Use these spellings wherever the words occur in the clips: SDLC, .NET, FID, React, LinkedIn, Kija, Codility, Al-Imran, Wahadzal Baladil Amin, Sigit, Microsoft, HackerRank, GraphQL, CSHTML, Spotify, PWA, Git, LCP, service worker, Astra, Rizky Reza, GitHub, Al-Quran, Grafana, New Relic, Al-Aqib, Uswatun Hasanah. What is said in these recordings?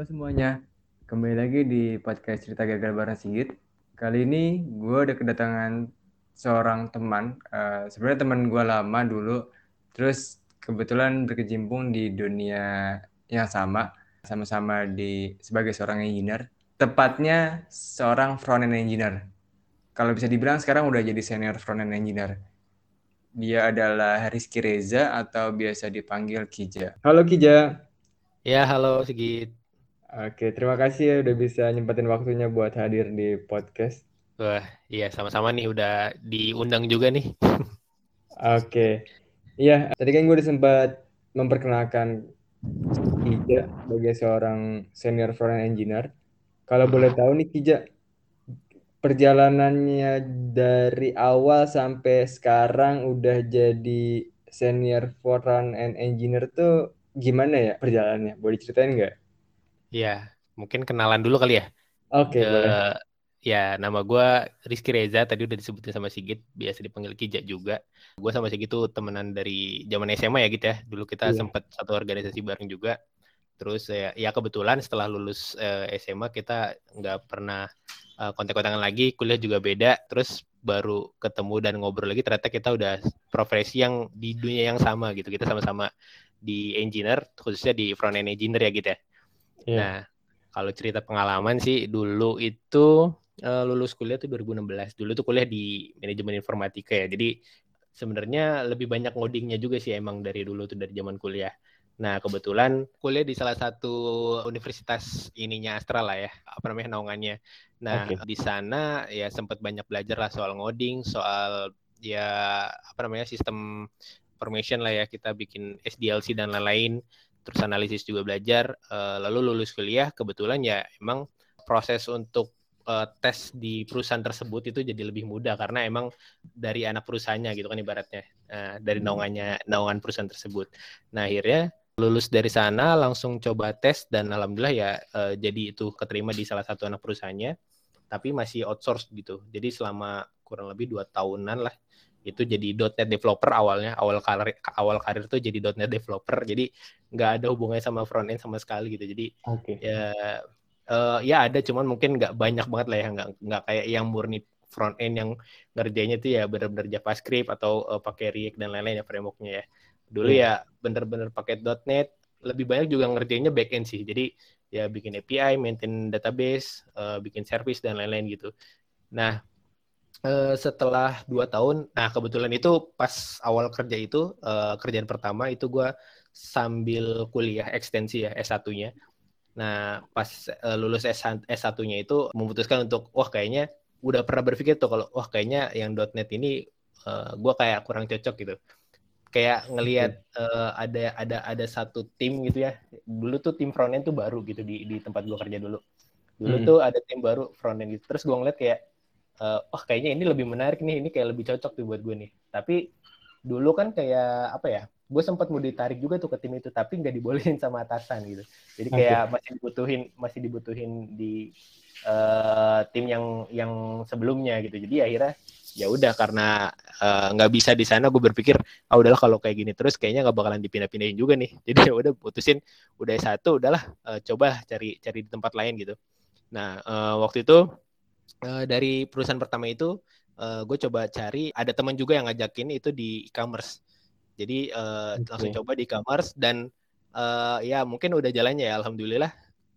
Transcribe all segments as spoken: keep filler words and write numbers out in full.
Halo semuanya, kembali lagi di podcast Cerita Gagal bareng Sigit. Kali ini gue ada kedatangan seorang teman, uh, sebenarnya teman gue lama dulu, terus kebetulan berkecimpung di dunia yang sama, sama-sama di sebagai seorang engineer, tepatnya seorang front-end engineer. Kalau bisa dibilang sekarang udah jadi senior front-end engineer. Dia adalah Haris Kireza atau biasa dipanggil Kija. Halo Kija. Ya, halo Sigit. Oke, terima kasih ya udah bisa nyempatin waktunya buat hadir di podcast. Wah, iya sama-sama nih, udah diundang juga nih. Oke. Iya, tadi kan gue sempat memperkenalkan Kija sebagai seorang senior front-end engineer. Kalau boleh tahu nih Kija, perjalanannya dari awal sampai sekarang udah jadi senior front-end engineer tuh gimana ya perjalanannya? Boleh diceritain nggak? Ya, mungkin kenalan dulu kali ya. Oke, okay, boleh. Ya, nama gue Rizky Reza, tadi udah disebutin sama Sigit, biasa dipanggil Kijak juga. Gue sama Sigit tuh temenan dari zaman S M A ya gitu ya, dulu kita yeah. sempat satu organisasi bareng juga. Terus ya, ya kebetulan setelah lulus eh, S M A kita nggak pernah eh, kontak-kontakan lagi, kuliah juga beda, terus baru ketemu dan ngobrol lagi, ternyata kita udah profesi yang di dunia yang sama gitu, kita sama-sama di engineer, khususnya di front-end engineer ya gitu ya. Yeah. Nah, kalau cerita pengalaman sih, dulu itu uh, lulus kuliah tuh dua ribu enam belas. Dulu tuh kuliah di manajemen informatika ya. Jadi sebenarnya lebih banyak ngodingnya juga sih emang dari dulu tuh, dari zaman kuliah. Nah, kebetulan kuliah di salah satu universitas ininya Astra lah ya, apa namanya, naungannya. Nah, okay. Di sana ya sempat banyak belajar lah soal ngoding, soal ya apa namanya, sistem information lah ya, kita bikin S D L C dan lain-lain, terus analisis juga belajar, uh, lalu lulus kuliah, kebetulan ya emang proses untuk uh, tes di perusahaan tersebut itu jadi lebih mudah, karena emang dari anak perusahaannya gitu kan ibaratnya, uh, dari naungannya, naungan perusahaan tersebut. Nah akhirnya lulus dari sana, langsung coba tes, dan alhamdulillah ya uh, jadi itu keterima di salah satu anak perusahaannya, tapi masih outsource gitu, jadi selama kurang lebih dua tahunan lah, itu jadi .NET developer awalnya, awal karir awal karir tuh jadi .NET developer, jadi nggak ada hubungannya sama front end sama sekali gitu, jadi okay. ya uh, ya ada, cuman mungkin nggak banyak banget lah ya, nggak nggak kayak yang murni front end yang ngerjainnya tuh ya benar-benar JavaScript atau uh, pakai React dan lain-lain ya frameworknya ya. Dulu hmm. ya benar-benar pakai .NET, lebih banyak juga ngerjainnya back end sih, jadi ya bikin A P I, maintain database, uh, bikin service dan lain-lain gitu. Nah Uh, setelah dua tahun, nah kebetulan itu pas awal kerja itu, uh, kerjaan pertama itu gue sambil kuliah ekstensi ya, S satunya. Nah pas uh, lulus S satunya itu memutuskan untuk, wah kayaknya udah pernah berpikir tuh kalau wah kayaknya yang .NET ini uh, gue kayak kurang cocok gitu. Kayak ngelihat uh, ada ada ada satu tim gitu ya, dulu tuh tim frontend tuh baru gitu di, di tempat gue kerja dulu. Dulu hmm. tuh ada tim baru frontend gitu, terus gue ngeliat kayak, Uh, oh kayaknya ini lebih menarik nih, ini kayak lebih cocok tuh buat gue nih. Tapi dulu kan kayak apa ya, gue sempat mau ditarik juga tuh ke tim itu, tapi nggak dibolehin sama atasan gitu. Jadi kayak okay. masih dibutuhin, masih dibutuhin di uh, tim yang yang sebelumnya gitu. Jadi akhirnya ya udah, karena nggak uh, bisa di sana, gue berpikir ah udahlah kalau kayak gini terus kayaknya nggak bakalan dipindah-pindahin juga nih. Jadi ya udah putusin, udah S satu, udahlah uh, coba cari cari di tempat lain gitu. Nah uh, waktu itu Uh, dari perusahaan pertama itu, uh, gue coba cari, ada teman juga yang ngajakin itu di e-commerce. Jadi uh, okay. langsung coba di e-commerce, dan uh, ya mungkin udah jalannya ya, alhamdulillah.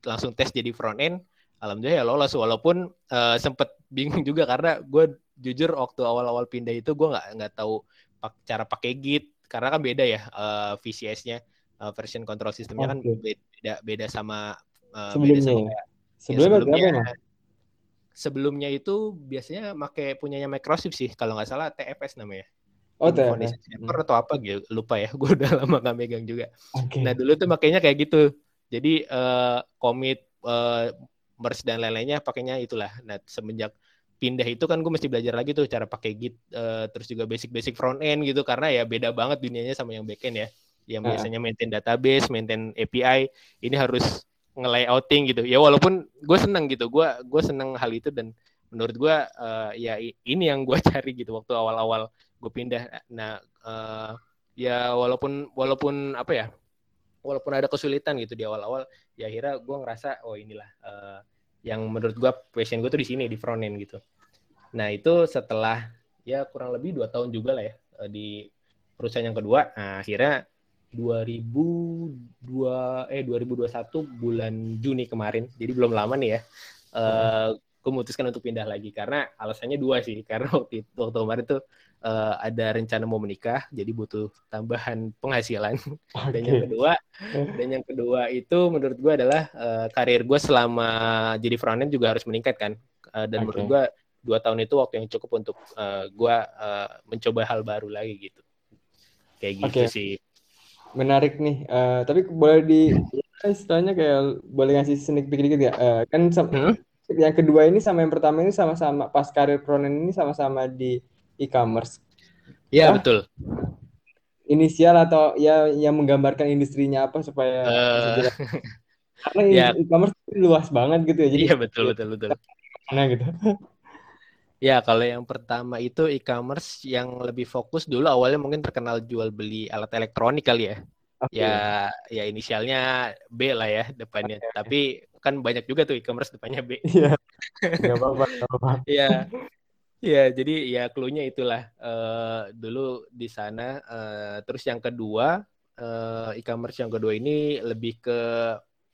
Langsung tes jadi front-end, alhamdulillah ya lolos. Walaupun uh, sempet bingung juga, karena gue jujur waktu awal-awal pindah itu, gue gak, gak tahu pak- cara pakai Git, karena kan beda ya uh, V C S-nya, uh, version control system-nya okay. kan beda, beda sama uh, sebelumnya. Beda sama, ya, sebelumnya, sebelumnya Sebelumnya itu biasanya pakai punyanya Microsoft sih, kalau nggak salah T F S namanya. Oh, T F S. Server atau apa gitu, lupa ya. Gue udah lama nggak megang juga. Okay. Nah dulu tuh makanya kayak gitu. Jadi uh, commit, uh, merge dan lain-lainnya pakainya itulah. Nah semenjak pindah itu kan gue mesti belajar lagi tuh cara pakai Git, uh, terus juga basic-basic front end gitu, karena ya beda banget dunianya sama yang back end ya. Yang uh-huh. biasanya maintain database, maintain A P I, ini harus nge-layouting gitu. Ya walaupun gue seneng gitu, gue gue seneng hal itu, dan menurut gue uh, ya ini yang gue cari gitu waktu awal-awal gue pindah. Nah uh, ya walaupun walaupun apa ya walaupun ada kesulitan gitu di awal-awal, ya akhirnya gue ngerasa, oh inilah uh, yang menurut gue passion gue tuh di sini, di front end gitu. Nah itu setelah ya kurang lebih dua tahun juga lah ya di perusahaan yang kedua, nah, akhirnya dua ribu dua eh dua ribu dua puluh satu bulan Juni kemarin, jadi belum lama nih ya, uh, gue memutuskan untuk pindah lagi karena alasannya dua sih. Karena waktu, itu, waktu kemarin tuh uh, ada rencana mau menikah, jadi butuh tambahan penghasilan. Okay. Dan yang kedua, dan yang kedua itu menurut gue adalah uh, karir gue selama jadi frontend juga harus meningkat kan. Uh, dan okay. menurut gue dua tahun itu waktu yang cukup untuk uh, gue uh, mencoba hal baru lagi gitu. Kayak gitu okay. sih. Menarik nih. Uh, tapi boleh di istilahnya kayak boleh ngasih sneak peek dikit nggak? Uh, kan hmm? yang kedua ini sama yang pertama ini sama-sama pas karir frontend ini sama-sama di e-commerce. Iya, nah, betul. Inisial atau ya yang menggambarkan industrinya apa supaya uh, karena ya. E-commerce luas banget gitu ya. Jadi iya, betul betul betul. Nah, gitu. Ya, kalau yang pertama itu e-commerce yang lebih fokus dulu awalnya mungkin terkenal jual beli alat elektronik kali ya. Okay. Ya ya inisialnya B lah ya depannya. Okay. Tapi kan banyak juga tuh e-commerce depannya B. Iya. Enggak apa-apa, enggak apa-apa. Iya. Iya, jadi ya clue-nya itulah uh, dulu di sana. Uh, terus yang kedua, uh, e-commerce yang kedua ini lebih ke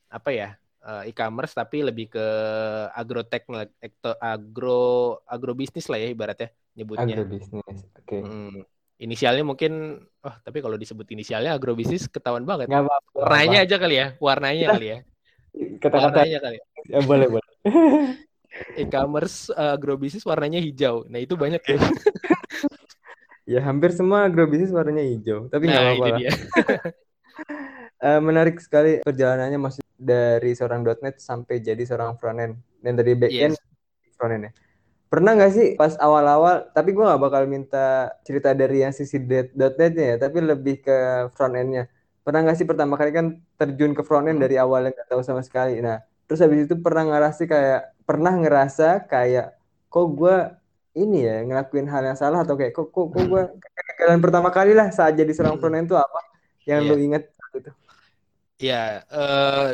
apa ya? Uh, e-commerce tapi lebih ke agrotech agro agrobisnis lah ya ibaratnya nyebutnya. Agrobisnis. Oke. Okay. Hmm. Inisialnya mungkin, oh tapi kalau disebut inisialnya agrobisnis ketahuan banget. Nggak apa-apa. Warnanya aja kali ya, warnanya kali ya. Kata-kata warnanya kali ya. Ya boleh, boleh. E-commerce uh, agrobisnis warnanya hijau. Nah itu banyak ya. Ya hampir semua agrobisnis warnanya hijau. Tapi nggak nah, apa-apa. Itu dia. uh, menarik sekali perjalanannya masih dari seorang .net sampai jadi seorang frontend. Dan dari backend yes. frontend ya. Pernah nggak sih pas awal-awal, tapi gue nggak bakal minta cerita dari yang sisi .net-nya ya, tapi lebih ke front-end-nya. Pernah nggak sih pertama kali kan terjun ke front-end dari awal yang nggak tahu sama sekali. Nah, terus habis itu pernah ngerasa kayak, pernah ngerasa kayak, kok gue ini ya ngelakuin hal yang salah atau kayak, kok kok, kok gue kegagalan pertama kali lah saat jadi seorang front-end itu apa yang yeah. lu inget gitu? Ya, yeah, uh...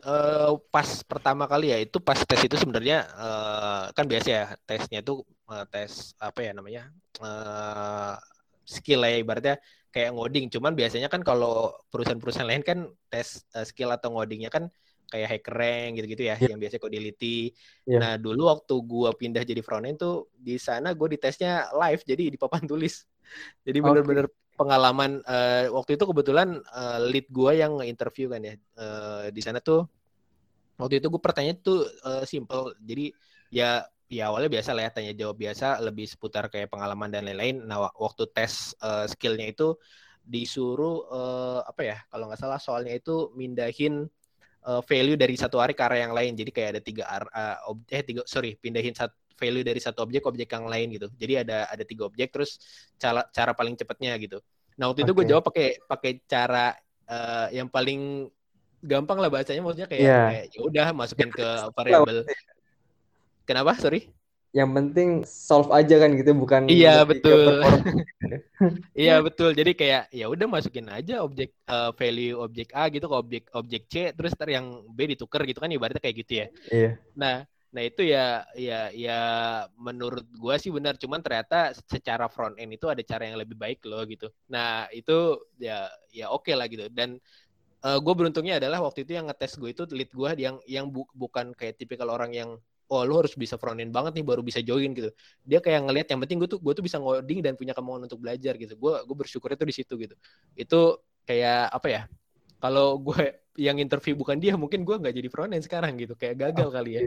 Uh, pas pertama kali ya itu pas tes itu sebenarnya uh, kan biasa ya tesnya itu uh, tes apa ya namanya uh, skill ya ibaratnya kayak ngoding, cuman biasanya kan kalau perusahaan-perusahaan lain kan tes uh, skill atau ngodingnya kan kayak HackerRank gitu-gitu ya yeah. yang biasanya Codility yeah. Nah dulu waktu gua pindah jadi frontend tuh di sana gua ditesnya live, jadi di papan tulis, jadi benar-benar okay. pengalaman uh, waktu itu kebetulan uh, lead gue yang interview kan ya uh, di sana tuh waktu itu gue pertanyaan tuh uh, simple, jadi ya ya awalnya biasa lah ya tanya jawab biasa, lebih seputar kayak pengalaman dan lain-lain. Nah waktu tes uh, skillnya itu disuruh uh, apa ya kalau nggak salah soalnya itu mindahin uh, value dari satu array ke array yang lain, jadi kayak ada tiga uh, objek eh tiga sorry pindahin satu value dari satu objek ke objek yang lain gitu. Jadi ada ada tiga objek terus cara cara paling cepatnya gitu. Nah waktu okay. itu gue jawab pakai pakai cara uh, yang paling gampang lah bahasanya, maksudnya kayak, yeah. kayak ya udah masukin ke variabel. Kenapa? Sorry. Yang penting solve aja kan gitu, bukan iya betul. Iya betul. Jadi kayak ya udah masukin aja objek uh, value objek A gitu ke objek objek C terus ntar yang B ditukar gitu kan, ibaratnya kayak gitu ya. Iya. Yeah. Nah Nah itu ya ya ya menurut gue sih benar, cuman ternyata secara front end itu ada cara yang lebih baik loh gitu. Nah itu ya ya oke okay lah gitu. Dan uh, gue beruntungnya adalah waktu itu yang ngetes gue itu lead gue yang yang bu- bukan kayak tipikal orang yang oh lu harus bisa front end banget nih baru bisa join gitu. Dia kayak ngelihat yang penting gue tuh gue tuh bisa ngoding dan punya kemauan untuk belajar gitu. Gue gue bersyukur itu di situ gitu. Itu kayak apa ya? Kalau gue yang interview bukan dia, mungkin gue nggak jadi frontend sekarang gitu, kayak gagal kali ya.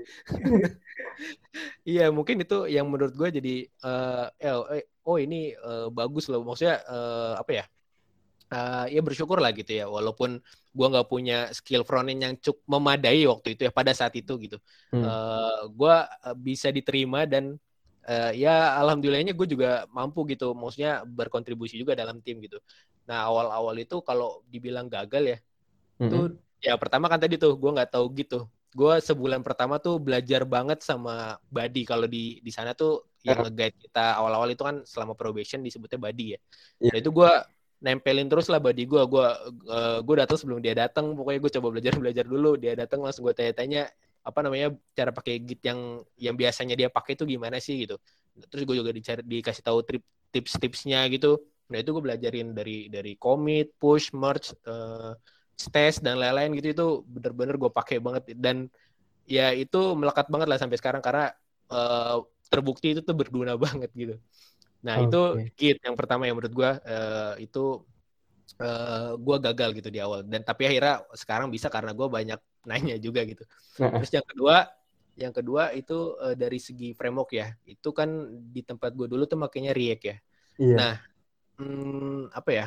Iya mungkin itu yang menurut gue jadi uh, eh, oh ini uh, bagus loh, maksudnya uh, apa ya? Uh, ya bersyukur lah gitu ya, walaupun gue nggak punya skill frontend yang cukup memadai waktu itu ya pada saat itu gitu. Hmm. Uh, gue bisa diterima dan uh, ya alhamdulillahnya gue juga mampu gitu, maksudnya berkontribusi juga dalam tim gitu. Nah awal-awal itu kalau dibilang gagal ya. Itu mm-hmm. ya pertama kan tadi tuh gue nggak tahu gitu, gue sebulan pertama tuh belajar banget sama buddy. Kalau di di sana tuh yang nge-guide kita awal-awal itu kan selama probation disebutnya buddy ya. Yeah. Nah itu gue nempelin terus lah body gue, gue uh, gue datang sebelum dia datang, pokoknya gue coba belajar belajar dulu, dia datang langsung gue tanya-tanya apa namanya cara pakai Git yang yang biasanya dia pakai itu gimana sih gitu, terus gue juga dicari, dikasih tahu trip, tips-tipsnya gitu. Nah itu gue belajarin dari dari commit, push, merge, uh, stage dan lain-lain gitu, itu bener-bener gue pakai banget dan ya itu melekat banget lah sampai sekarang karena uh, terbukti itu tuh berguna banget gitu. Nah okay. Itu Git yang pertama yang menurut gue uh, itu uh, gue gagal gitu di awal, dan tapi akhirnya sekarang bisa karena gue banyak nanya juga gitu. Nah. Terus yang kedua, yang kedua itu uh, dari segi framework ya, itu kan di tempat gue dulu tuh makanya React ya. Iya. Nah hmm, apa ya,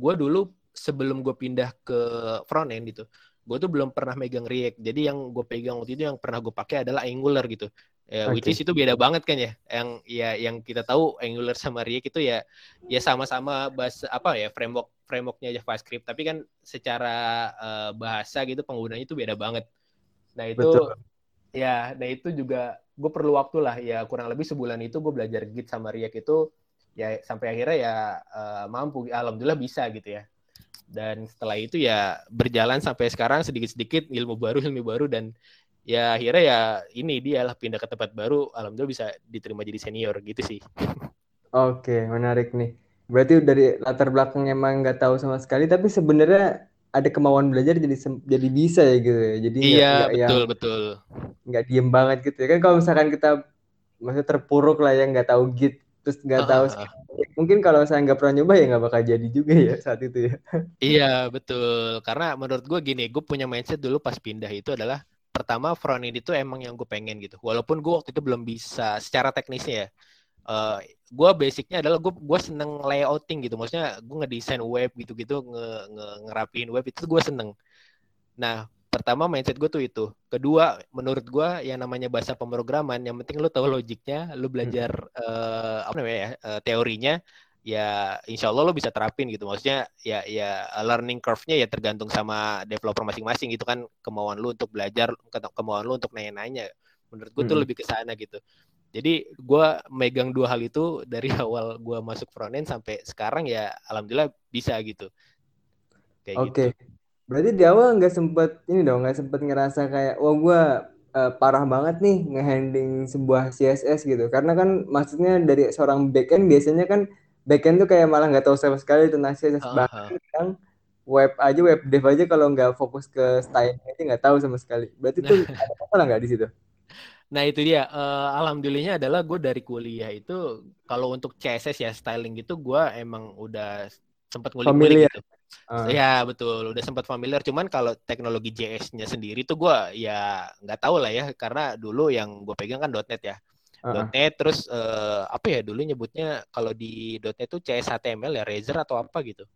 gue dulu sebelum gue pindah ke front end gitu, gue tuh belum pernah megang React. Jadi yang gue pegang waktu itu yang pernah gue pakai adalah Angular gitu. Ya, okay. Which is itu beda banget kan ya, yang ya yang kita tahu Angular sama React itu ya ya sama-sama bahasa apa ya framework frameworknya JavaScript, tapi kan secara uh, bahasa gitu penggunanya itu beda banget. Nah itu betul. Ya, nah itu juga gue perlu waktu lah ya, kurang lebih sebulan itu gue belajar Git sama React itu ya sampai akhirnya ya uh, mampu, alhamdulillah bisa gitu ya. Dan setelah itu ya berjalan sampai sekarang sedikit-sedikit ilmu baru ilmu baru dan ya akhirnya ya ini dia lah pindah ke tempat baru, alhamdulillah bisa diterima jadi senior gitu sih. Oke, menarik nih. Berarti dari latar belakangnya emang nggak tahu sama sekali, tapi sebenarnya ada kemauan belajar jadi jadi bisa ya gitu. Jadi iya, gak, betul yang, betul. Nggak diem banget gitu ya. Kan kalau misalkan kita maksudnya terpuruk lah ya nggak tahu Git, terus nggak tahu. Mungkin kalau saya nggak pernah nyoba ya nggak bakal jadi juga ya saat itu ya. Iya betul. Karena menurut gue gini, gue punya mindset dulu pas pindah itu adalah pertama front end itu emang yang gue pengen gitu, walaupun gue waktu itu belum bisa secara teknisnya ya. Uh, gue basicnya adalah gue gue seneng layouting gitu, maksudnya gue ngedesain web gitu-gitu, nge, nge, ngerapiin web itu gue seneng. Nah pertama mindset gue tuh itu, kedua menurut gue yang namanya bahasa pemrograman yang penting lu tahu logiknya, lu belajar hmm. uh, apa namanya ya uh, teorinya, ya insya Allah lu bisa terapin gitu, maksudnya ya ya learning curve-nya ya tergantung sama developer masing-masing gitu kan, kemauan lu untuk belajar, kemauan lu untuk nanya-nanya, menurut gue hmm. tuh lebih ke sana gitu. Jadi gue megang dua hal itu dari awal gue masuk front end sampai sekarang ya alhamdulillah bisa gitu. Kayak okay. gitu. Berarti di awal nggak sempet ini dong, nggak sempet ngerasa kayak wah gue uh, parah banget nih ngehandling sebuah C S S gitu, karena kan maksudnya dari seorang backend biasanya kan backend tuh kayak malah nggak tahu sama sekali tentang C S S, uh-huh. bahkan yang web aja web dev aja kalau nggak fokus ke style aja nggak tahu sama sekali. Berarti nah. tuh ada masalah nggak di situ? Nah itu dia, uh, alhamdulillahnya adalah gue dari kuliah itu kalau untuk C S S ya styling gitu gue emang udah sempat ngulik-ngulik gitu. Uh. Ya betul, udah sempat familiar. Cuman kalau teknologi J S-nya sendiri tuh gue ya nggak tahu lah ya, karena dulu yang gue pegang kan .NET ya, uh-huh. .NET terus uh, apa ya dulu nyebutnya kalau di .NET tuh C S H T M L ya, Razor atau apa gitu.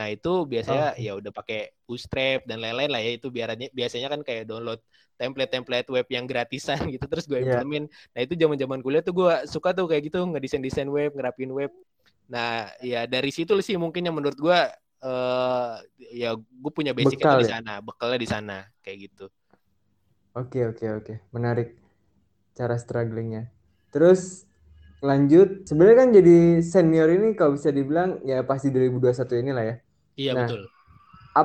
Nah itu biasanya uh-huh. ya udah pakai Bootstrap dan lain-lain lah ya, itu biaranya biasanya kan kayak download template-template web yang gratisan gitu terus gue implemen. Yeah. Nah itu zaman-zaman kuliah tuh gue suka tuh kayak gitu ngedesain-desain web, ngerapin web. Nah ya dari situ sih mungkin yang menurut gue Uh, ya gue punya basicnya di sana, ya? Bekalnya di sana kayak gitu. Oke oke oke, menarik cara strugglingnya. Terus lanjut, sebenarnya kan jadi senior ini kalau bisa dibilang ya pasti dua ribu dua puluh satu inilah ya. Iya nah, betul.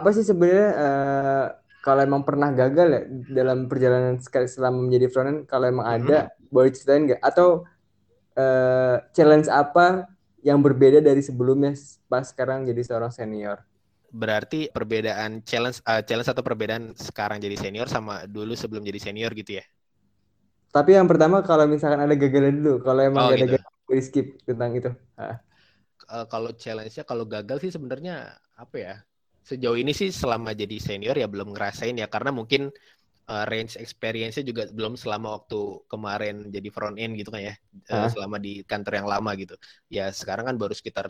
Apa sih sebenarnya uh, kalau emang pernah gagal ya dalam perjalanan sekali selama menjadi frontend, kalau emang mm-hmm. ada boleh ceritain nggak? Atau uh, challenge apa yang berbeda dari sebelumnya pas sekarang jadi seorang senior? Berarti perbedaan challenge uh, challenge atau perbedaan sekarang jadi senior sama dulu sebelum jadi senior gitu ya? Tapi yang pertama kalau misalkan ada gagal dulu, kalau emang oh, ada gitu. Gagal di skip tentang itu. Uh, kalau challenge-nya kalau gagal sih sebenarnya apa ya? Sejauh ini sih selama jadi senior ya belum ngerasain ya, karena mungkin Uh, range experience-nya juga belum selama waktu kemarin jadi front end gitu kan ya, uh, selama di kantor yang lama gitu. Ya sekarang kan baru sekitar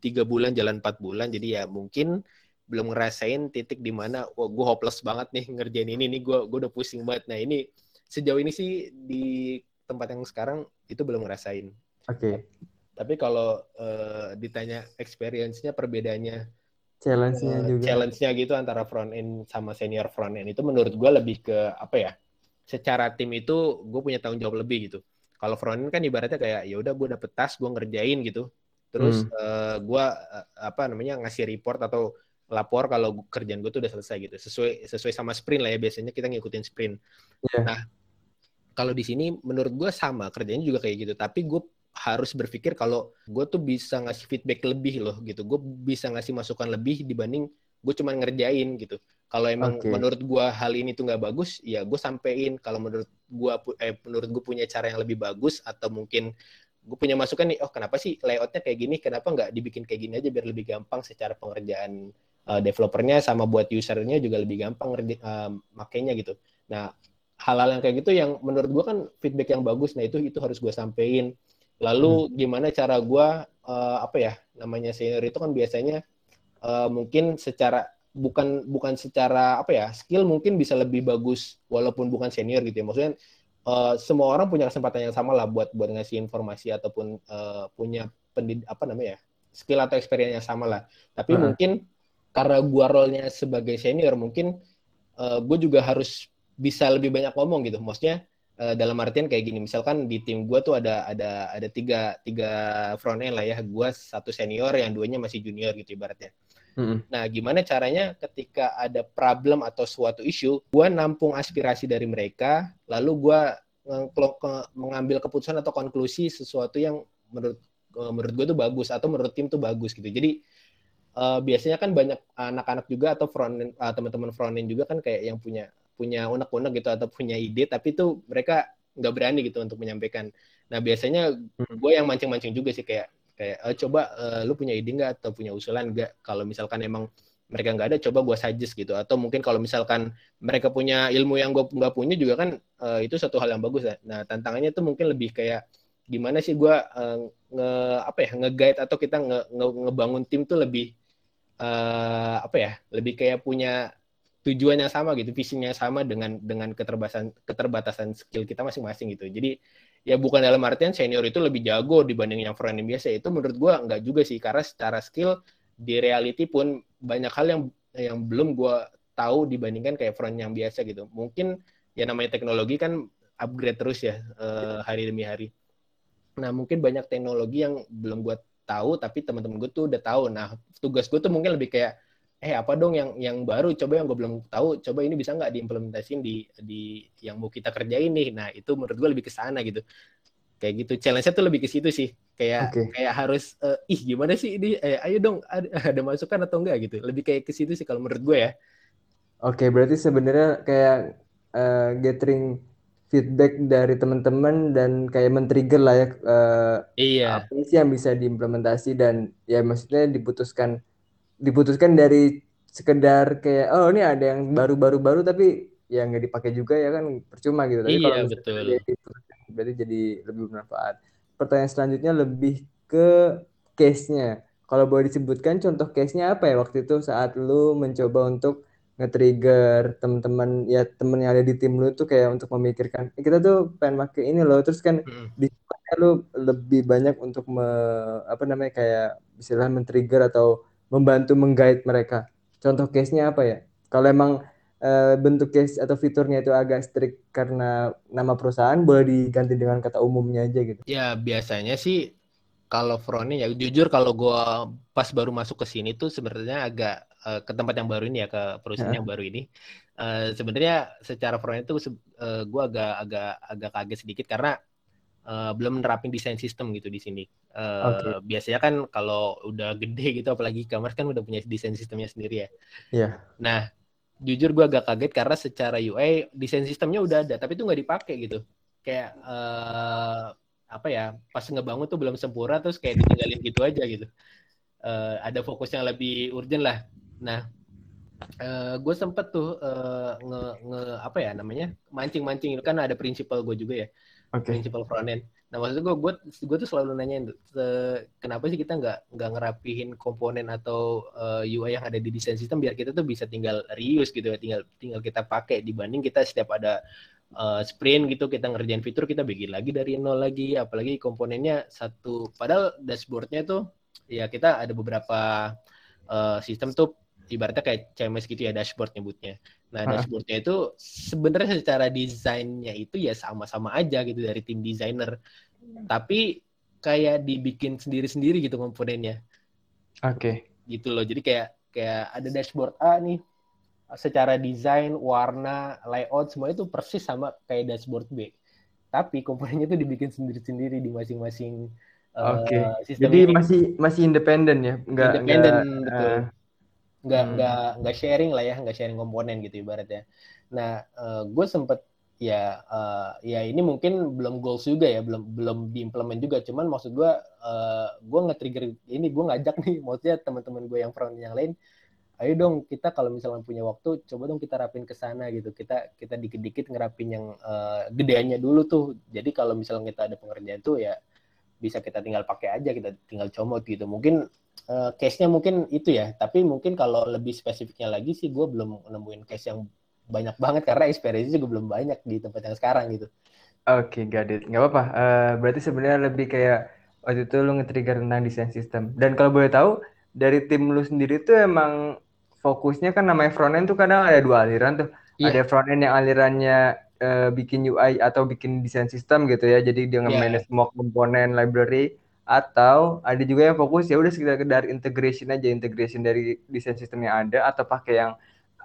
tiga bulan jalan empat bulan, jadi ya mungkin belum ngerasain titik di mana wah gue hopeless banget nih ngerjain ini nih, gue gue udah pusing banget. Nah ini sejauh ini sih di tempat yang sekarang itu belum ngerasain. Oke. Okay. Tapi kalau uh, ditanya experience-nya perbedaannya challenge-nya uh, juga. Challenge-nya gitu antara front end sama senior front end itu menurut gue lebih ke apa ya? Secara tim itu gue punya tanggung jawab lebih gitu. Kalau front end kan ibaratnya kayak ya udah gue dapet task gue ngerjain gitu. Terus hmm. uh, gue uh, apa namanya ngasih report atau lapor kalau kerjaan gue tuh udah selesai gitu. Sesuai sesuai sama sprint lah ya, biasanya kita ngikutin sprint. Yeah. Nah, kalau di sini menurut gue sama, kerjanya juga kayak gitu. Tapi gue harus berpikir kalau gue tuh bisa ngasih feedback lebih loh gitu. Gue bisa ngasih masukan lebih dibanding gue cuma ngerjain gitu. Kalau emang okay. menurut gue hal ini tuh nggak bagus, ya gue sampein. Kalau menurut gue eh, menurut gue punya cara yang lebih bagus atau mungkin gue punya masukan nih, oh kenapa sih layoutnya kayak gini, kenapa nggak dibikin kayak gini aja biar lebih gampang secara pengerjaan uh, developernya sama buat usernya juga lebih gampang uh, makainya gitu. Nah hal-hal yang kayak gitu yang menurut gue kan feedback yang bagus, nah itu itu harus gue sampein. Lalu hmm. gimana cara gue uh, apa ya namanya senior itu kan biasanya uh, mungkin secara bukan bukan secara apa ya skill mungkin bisa lebih bagus walaupun bukan senior gitu ya, maksudnya Uh, semua orang punya kesempatan yang sama lah buat buat ngasih informasi ataupun uh, punya pendid apa namanya ya skill atau experience yang sama lah. Tapi uh-huh. mungkin karena gua role-nya sebagai senior mungkin uh, gua juga harus bisa lebih banyak ngomong gitu. Maksudnya uh, dalam artian kayak gini, misalkan di tim gua tuh ada ada ada tiga tiga front end lah ya, gua satu senior yang duanya masih junior gitu ibaratnya. Mm-hmm. Nah, gimana caranya ketika ada problem atau suatu isu, gue nampung aspirasi dari mereka, lalu gue mengambil keputusan atau konklusi sesuatu yang menurut menurut gue tuh bagus atau menurut tim tuh bagus gitu. Jadi uh, biasanya kan banyak anak-anak juga atau front uh, teman-teman frontend juga kan kayak yang punya punya unek-unek gitu atau punya ide, tapi tuh mereka nggak berani gitu untuk menyampaikan. Nah, biasanya gue yang mancing-mancing juga sih kayak. Kayak, e, coba uh, lu punya ide nggak atau punya usulan nggak? Kalau misalkan emang mereka nggak ada, coba gue suggest gitu. Atau mungkin kalau misalkan mereka punya ilmu yang gue nggak punya juga kan, uh, itu satu hal yang bagus ya. Nah, tantangannya tuh mungkin lebih kayak, gimana sih gue uh, nge apa ya nge-guide atau kita nge, nge ngebangun tim tuh lebih, uh, apa ya, lebih kayak punya tujuannya sama gitu, visinya sama dengan dengan keterbatasan keterbatasan skill kita masing-masing gitu. Jadi ya bukan dalam artian senior itu lebih jago dibanding yang front end biasa, itu menurut gue nggak juga sih, karena secara skill di reality pun banyak hal yang yang belum gue tahu dibandingkan kayak front yang biasa gitu. Mungkin ya namanya teknologi kan upgrade terus ya eh, hari demi hari. Nah mungkin banyak teknologi yang belum gue tahu tapi teman-teman gue tuh udah tahu. Nah tugas gue tuh mungkin lebih kayak eh apa dong yang yang baru, coba yang gue belum tahu, coba ini bisa nggak diimplementasiin di di yang mau kita kerjain nih. Nah itu menurut gue lebih ke sana gitu, kayak gitu challenge-nya tuh lebih ke situ sih, kayak okay. kayak harus uh, ih gimana sih ini, eh, ayo dong ada, ada masukan atau enggak gitu, lebih kayak ke situ sih kalau menurut gue ya. Oke okay, berarti sebenarnya kayak uh, gathering feedback dari teman-teman dan kayak men-trigger lah ya uh, iya. apa sih yang bisa diimplementasi dan ya maksudnya diputuskan diputuskan dari sekedar kayak oh ini ada yang baru-baru-baru tapi ya nggak dipakai juga ya kan percuma gitu. Tapi iya, kalau berarti jadi lebih bermanfaat. Pertanyaan selanjutnya lebih ke case-nya. Kalau boleh disebutkan contoh case-nya apa ya waktu itu saat lu mencoba untuk nge-trigger teman-teman ya teman yang ada di tim lu tuh kayak untuk memikirkan eh, kita tuh pengen pakai ini loh, terus kan mm. di lu lebih banyak untuk me, apa namanya kayak istilah men-trigger atau membantu mengguide mereka. Contoh case-nya apa ya? Kalau emang e, bentuk case atau fiturnya itu agak strict karena nama perusahaan, boleh diganti dengan kata umumnya aja gitu. Ya biasanya sih kalau front-nya ya jujur kalau gue pas baru masuk ke sini tuh sebenarnya agak e, ke tempat yang baru ini ya, ke perusahaan ya. yang baru ini. E, sebenarnya secara front-nya tuh e, gue agak agak agak kaget sedikit karena Uh, belum nerapin desain sistem gitu di sini. Uh, okay. Biasanya kan kalau udah gede gitu, apalagi e-commerce kan udah punya desain sistemnya sendiri ya. Yeah. Nah, jujur gue agak kaget karena secara U I desain sistemnya udah ada, tapi itu nggak dipakai gitu. Kayak uh, apa ya? Pas ngebangun tuh belum sempurna, terus kayak ditinggalin gitu aja gitu. Uh, ada fokus yang lebih urgent lah. Nah, uh, gue sempet tuh uh, nge, nge apa ya namanya mancing-mancing kan ada prinsipal gue juga ya. Okay. Prinsipal frontend. Nah maksudnya gue, gue, gue tuh selalu nanyain tuh, kenapa sih kita nggak nggak ngerapihin komponen atau uh, U I yang ada di desain sistem biar kita tuh bisa tinggal reuse gitu, tinggal tinggal kita pakai dibanding kita setiap ada uh, sprint gitu kita ngerjain fitur kita bikin lagi dari nol lagi, apalagi komponennya satu. Padahal dashboardnya tuh ya kita ada beberapa uh, sistem tuh ibaratnya kayak C M S gitu ya dashboard nyebutnya. Nah, uh-huh. dashboardnya itu sebenarnya secara desainnya itu ya sama-sama aja gitu dari tim desainer. Tapi kayak dibikin sendiri-sendiri gitu komponennya. Oke. Okay. Gitu loh. Jadi kayak kayak ada dashboard A nih, secara desain, warna, layout, semua itu persis sama kayak dashboard B. Tapi komponennya itu dibikin sendiri-sendiri di masing-masing okay. uh, sistem. Jadi ini. masih masih independen ya, nggak independen betul. Uh, nggak hmm. nggak nggak sharing lah ya, nggak sharing komponen gitu ibaratnya. Nah, uh, gue sempet ya uh, ya ini mungkin belum goals juga ya, belum belum diimplement juga, cuman maksud gue uh, gue nge-trigger ini, gue ngajak nih maksudnya teman-teman gue yang front yang lain, ayo dong kita kalau misalnya punya waktu coba dong kita rapin ke sana gitu, kita kita dikit-dikit ngerapin yang uh, gedeannya dulu tuh, jadi kalau misalnya kita ada pengerjaan tuh ya bisa kita tinggal pakai aja, kita tinggal comot gitu. Mungkin uh, case-nya mungkin itu ya, tapi mungkin kalau lebih spesifiknya lagi sih gue belum nemuin case yang banyak banget karena experience juga belum banyak di tempat yang sekarang gitu. Oke, okay, got it. Nggak apa-apa. Uh, berarti sebenarnya lebih kayak waktu itu lu nge-trigger tentang desain sistem. Dan kalau boleh tahu, dari tim lu sendiri tuh emang fokusnya kan namanya front-end tuh kadang ada dua aliran tuh. Yeah. Ada front-end yang alirannya uh, bikin U I atau bikin desain sistem gitu ya. Jadi dia nge-manage yeah. semua komponen, library. Atau ada juga yang fokus ya udah sekedar integration aja. Integration dari desain sistem yang ada atau pakai yang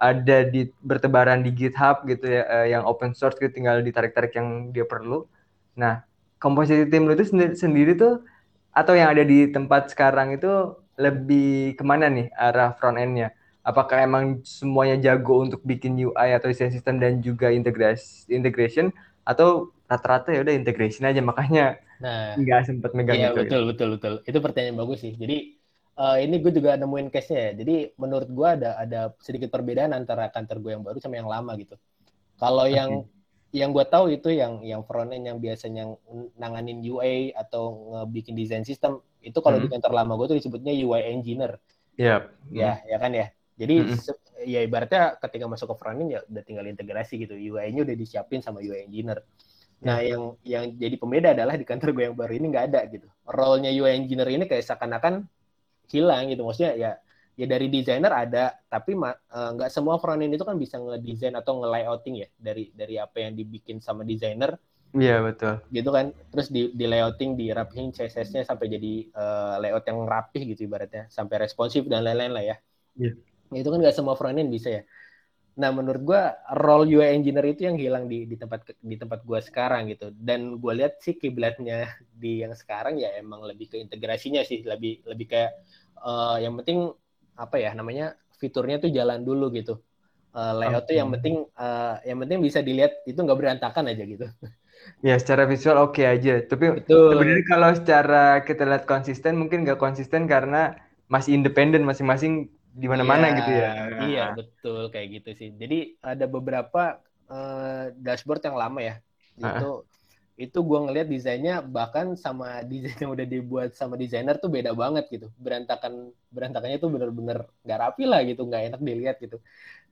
ada di bertebaran di GitHub gitu ya, uh, yang open source gitu, tinggal ditarik-tarik yang dia perlu. Nah, komposisi tim lu itu sendiri, sendiri tuh atau yang ada di tempat sekarang itu lebih kemana nih arah front end-nya? Apakah emang semuanya jago untuk bikin U I atau desain sistem dan juga integrasi, integration, atau rata-rata ya udah integration aja makanya nggak nah, sempat megang iya, itu? Iya betul gitu. betul betul. Itu pertanyaan bagus sih. Jadi Uh, ini gue juga nemuin case-nya ya. Jadi menurut gue ada ada sedikit perbedaan antara kantor gue yang baru sama yang lama gitu. Kalau okay. yang yang gue tahu itu yang yang front end yang biasanya nanganin U I atau ngebikin desain sistem itu kalau mm-hmm. di kantor lama gue tuh disebutnya U I engineer. Iya. Yep. Ya, ya kan ya. Jadi mm-hmm. se- ya ibaratnya ketika masuk ke front end ya udah tinggal integrasi gitu. U I-nya udah disiapin sama U I engineer. Nah, mm-hmm. yang yang jadi pembeda adalah di kantor gue yang baru ini nggak ada gitu. Role-nya U I engineer ini kayak seakan-akan hilang gitu, maksudnya ya ya dari desainer ada, tapi nggak uh, semua front end itu kan bisa ngedesain atau ngelayouting ya dari dari apa yang dibikin sama desainer. Iya betul. Gitu kan, terus di, di layouting, dirapihin C S S-nya sampai jadi uh, layout yang rapih gitu ibaratnya, sampai responsif dan lain-lain lah ya. Iya. Yeah. Itu kan nggak semua front end bisa ya. Nah menurut gue role U I engineer itu yang hilang di di tempat di tempat gue sekarang gitu, dan gue lihat sih kiblatnya di yang sekarang ya emang lebih ke integrasinya sih, lebih lebih kayak Uh, yang penting apa ya namanya fiturnya tuh jalan dulu gitu, uh, layout okay. tuh yang penting uh, yang penting bisa dilihat itu nggak berantakan aja gitu. Ya secara visual oke okay aja, tapi sebenarnya kalau secara kita lihat konsisten mungkin nggak konsisten karena masih independen masing-masing di mana-mana ya, gitu ya. Iya betul kayak gitu sih. Jadi ada beberapa uh, dashboard yang lama ya uh-huh. itu itu gue ngelihat desainnya bahkan sama desain yang udah dibuat sama desainer tuh beda banget gitu, berantakan berantakannya tuh bener-bener nggak rapi lah gitu, nggak enak dilihat gitu.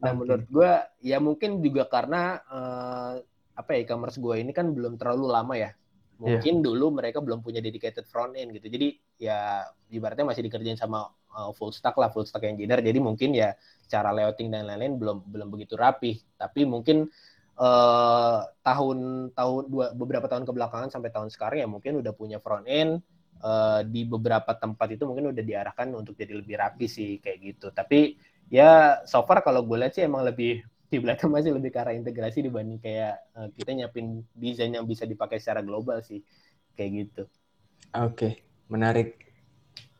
Nah okay. menurut gue ya mungkin juga karena eh, apa ya e-commerce gue ini kan belum terlalu lama ya, mungkin yeah. dulu mereka belum punya dedicated front end gitu, jadi ya ibaratnya masih dikerjain sama uh, full stack lah, full stack engineer, jadi mungkin ya cara layouting dan lain-lain belum belum begitu rapi, tapi mungkin Uh, tahun tahun dua beberapa tahun kebelakangan sampai tahun sekarang ya mungkin udah punya front end uh, di beberapa tempat itu mungkin udah diarahkan untuk jadi lebih rapi sih kayak gitu, tapi ya so far kalau gue lihat sih emang lebih di belakang masih lebih ke arah integrasi dibanding kayak uh, kita nyiapin desain yang bisa dipakai secara global sih kayak gitu. Oke, menarik.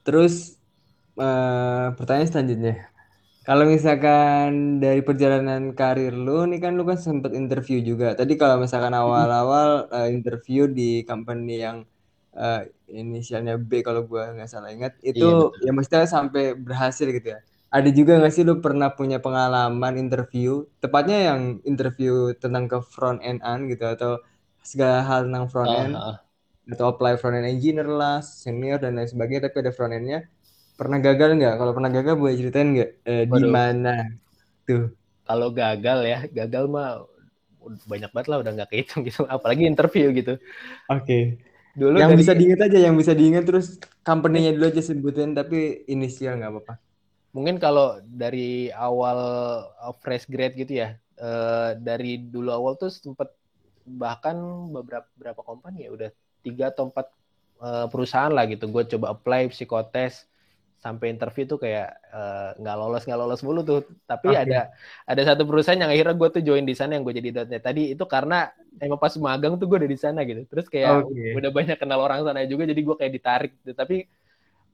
Terus uh, pertanyaan selanjutnya. Kalau misalkan dari perjalanan karir lu, nih kan lu kan sempat interview juga. Tadi kalau misalkan awal-awal uh, interview di company yang uh, inisialnya B kalau gua nggak salah ingat, itu iya, ya maksudnya sampai berhasil gitu ya. Ada juga nggak sih lu pernah punya pengalaman interview, tepatnya yang interview tentang ke front end-an gitu atau segala hal tentang front end, uh-huh. atau apply front end engineer lah, senior dan lain sebagainya, tapi ada front end-nya. Pernah gagal nggak? Kalau pernah gagal boleh ceritain nggak? Eh, di mana tuh? Kalau gagal ya, gagal mah banyak banget lah, udah nggak kehitung gitu. Apalagi interview gitu. Oke. Okay. Dulu yang dari... bisa diingat aja, yang bisa diingat terus company-nya dulu aja sebutin, tapi inisial nggak apa-apa. Mungkin kalau dari awal fresh grade gitu ya, eh, dari dulu awal tuh sempat bahkan beberapa beberapa company ya udah tiga atau empat uh, perusahaan lah gitu. Gue coba apply psikotes sampai interview tuh kayak nggak uh, lolos nggak lolos mulu tuh. Tapi okay. ada ada satu perusahaan yang akhirnya gue tuh join di sana yang gue jadi dotnet tadi itu karena emang pas magang tuh gue udah di sana gitu. Terus kayak okay. udah banyak kenal orang sana juga jadi gue kayak ditarik. Tapi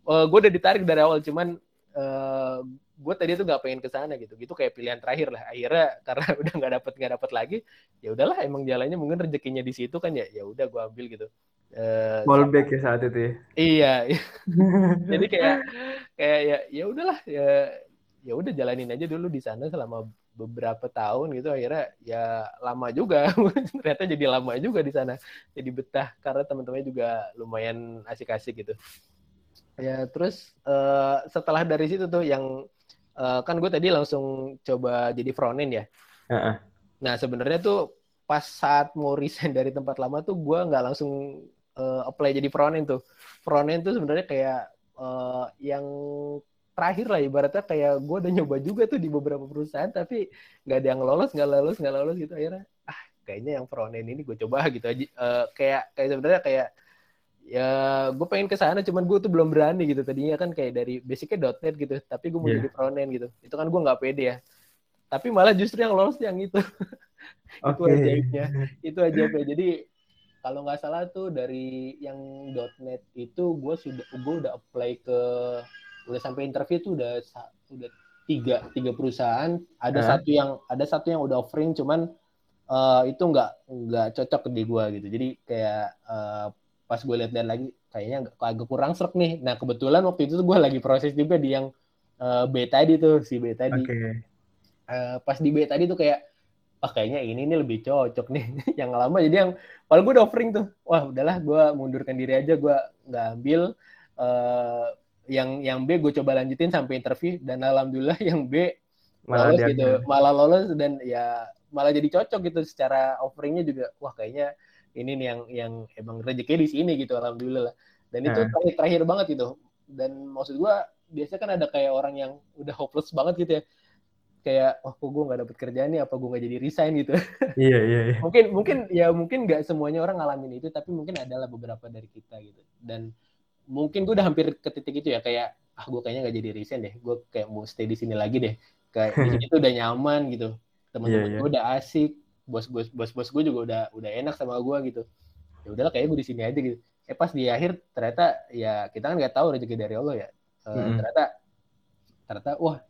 uh, gue udah ditarik dari awal cuman uh, gue tadi tuh nggak pengen ke sana gitu, gitu kayak pilihan terakhir lah. Akhirnya karena udah nggak dapet nggak dapet lagi, ya udahlah emang jalannya mungkin rezekinya di situ kan ya, ya udah gue ambil gitu. Fallback uh, ya saat itu. Ya? Iya. Jadi kayak kayak ya ya udahlah ya ya udah jalanin aja dulu di sana selama beberapa tahun gitu. Akhirnya ya lama juga, ternyata jadi lama juga di sana, jadi betah karena teman-temannya juga lumayan asik-asik gitu. Ya terus uh, setelah dari situ tuh yang Uh, kan gue tadi langsung coba jadi frontend ya. Uh-uh. Nah sebenarnya tuh pas saat mau resign dari tempat lama tuh gue nggak langsung uh, apply jadi frontend tuh. Frontend tuh sebenarnya kayak uh, yang terakhir lah ibaratnya kayak gue udah nyoba juga tuh di beberapa perusahaan tapi nggak ada yang lolos, nggak lolos, nggak lolos gitu akhirnya. Ah kayaknya yang frontend ini gue coba gitu aja. Uh, kayak kayak sebenarnya kayak ya gue pengen ke sana cuman gue tuh belum berani gitu. Tadinya kan kayak dari basicnya .net gitu tapi gue mau yeah. jadi frontend gitu. Itu kan gue nggak pede ya, tapi malah justru yang lolos yang itu okay. itu ajaibnya itu ajaibnya. Jadi kalau nggak salah tuh dari yang .net itu gue sudah gue udah apply ke udah sampai interview tuh udah udah tiga tiga perusahaan ada huh? satu yang ada satu yang udah offering cuman uh, itu nggak nggak cocok di gue gitu. Jadi kayak uh, pas gue lihat-lihat lagi kayaknya agak kurang serk nih. Nah kebetulan waktu itu gue lagi proses juga di yang uh, B tadi tuh si B tadi. Okay. Uh, pas di B tadi tuh kayak wah oh, kayaknya ini nih lebih cocok nih yang lama. Jadi yang kalau gue udah offering tuh wah udahlah gue mundurkan diri aja gue nggak ambil uh, yang yang B gue coba lanjutin sampai interview dan alhamdulillah yang B malah lolos dia gitu dia. Malah lolos dan ya malah jadi cocok gitu secara offeringnya juga wah kayaknya ini nih yang yang emang rezekinya di sini gitu alhamdulillah. Dan itu terakhir hmm. terakhir banget gitu. Dan maksud gue biasanya kan ada kayak orang yang udah hopeless banget gitu ya. Kayak oh kok gue nggak dapet kerjaan nih apa gue nggak jadi resign gitu. Iya iya. iya. mungkin mungkin ya mungkin nggak semuanya orang ngalamin itu tapi mungkin adalah beberapa dari kita gitu. Dan mungkin gue udah hampir ke titik itu ya kayak ah gue kayaknya nggak jadi resign deh. Gue kayak mau stay di sini lagi deh. Kayak di sini tuh udah nyaman gitu. Teman-teman yeah, yeah. gue udah asik. bos-bos bos-bos gue juga udah udah enak sama gue gitu. Ya udahlah kayaknya gue di sini aja gitu. Eh pas di akhir ternyata ya kita kan nggak tahu rezeki dari Allah ya. E, hmm. Ternyata ternyata wah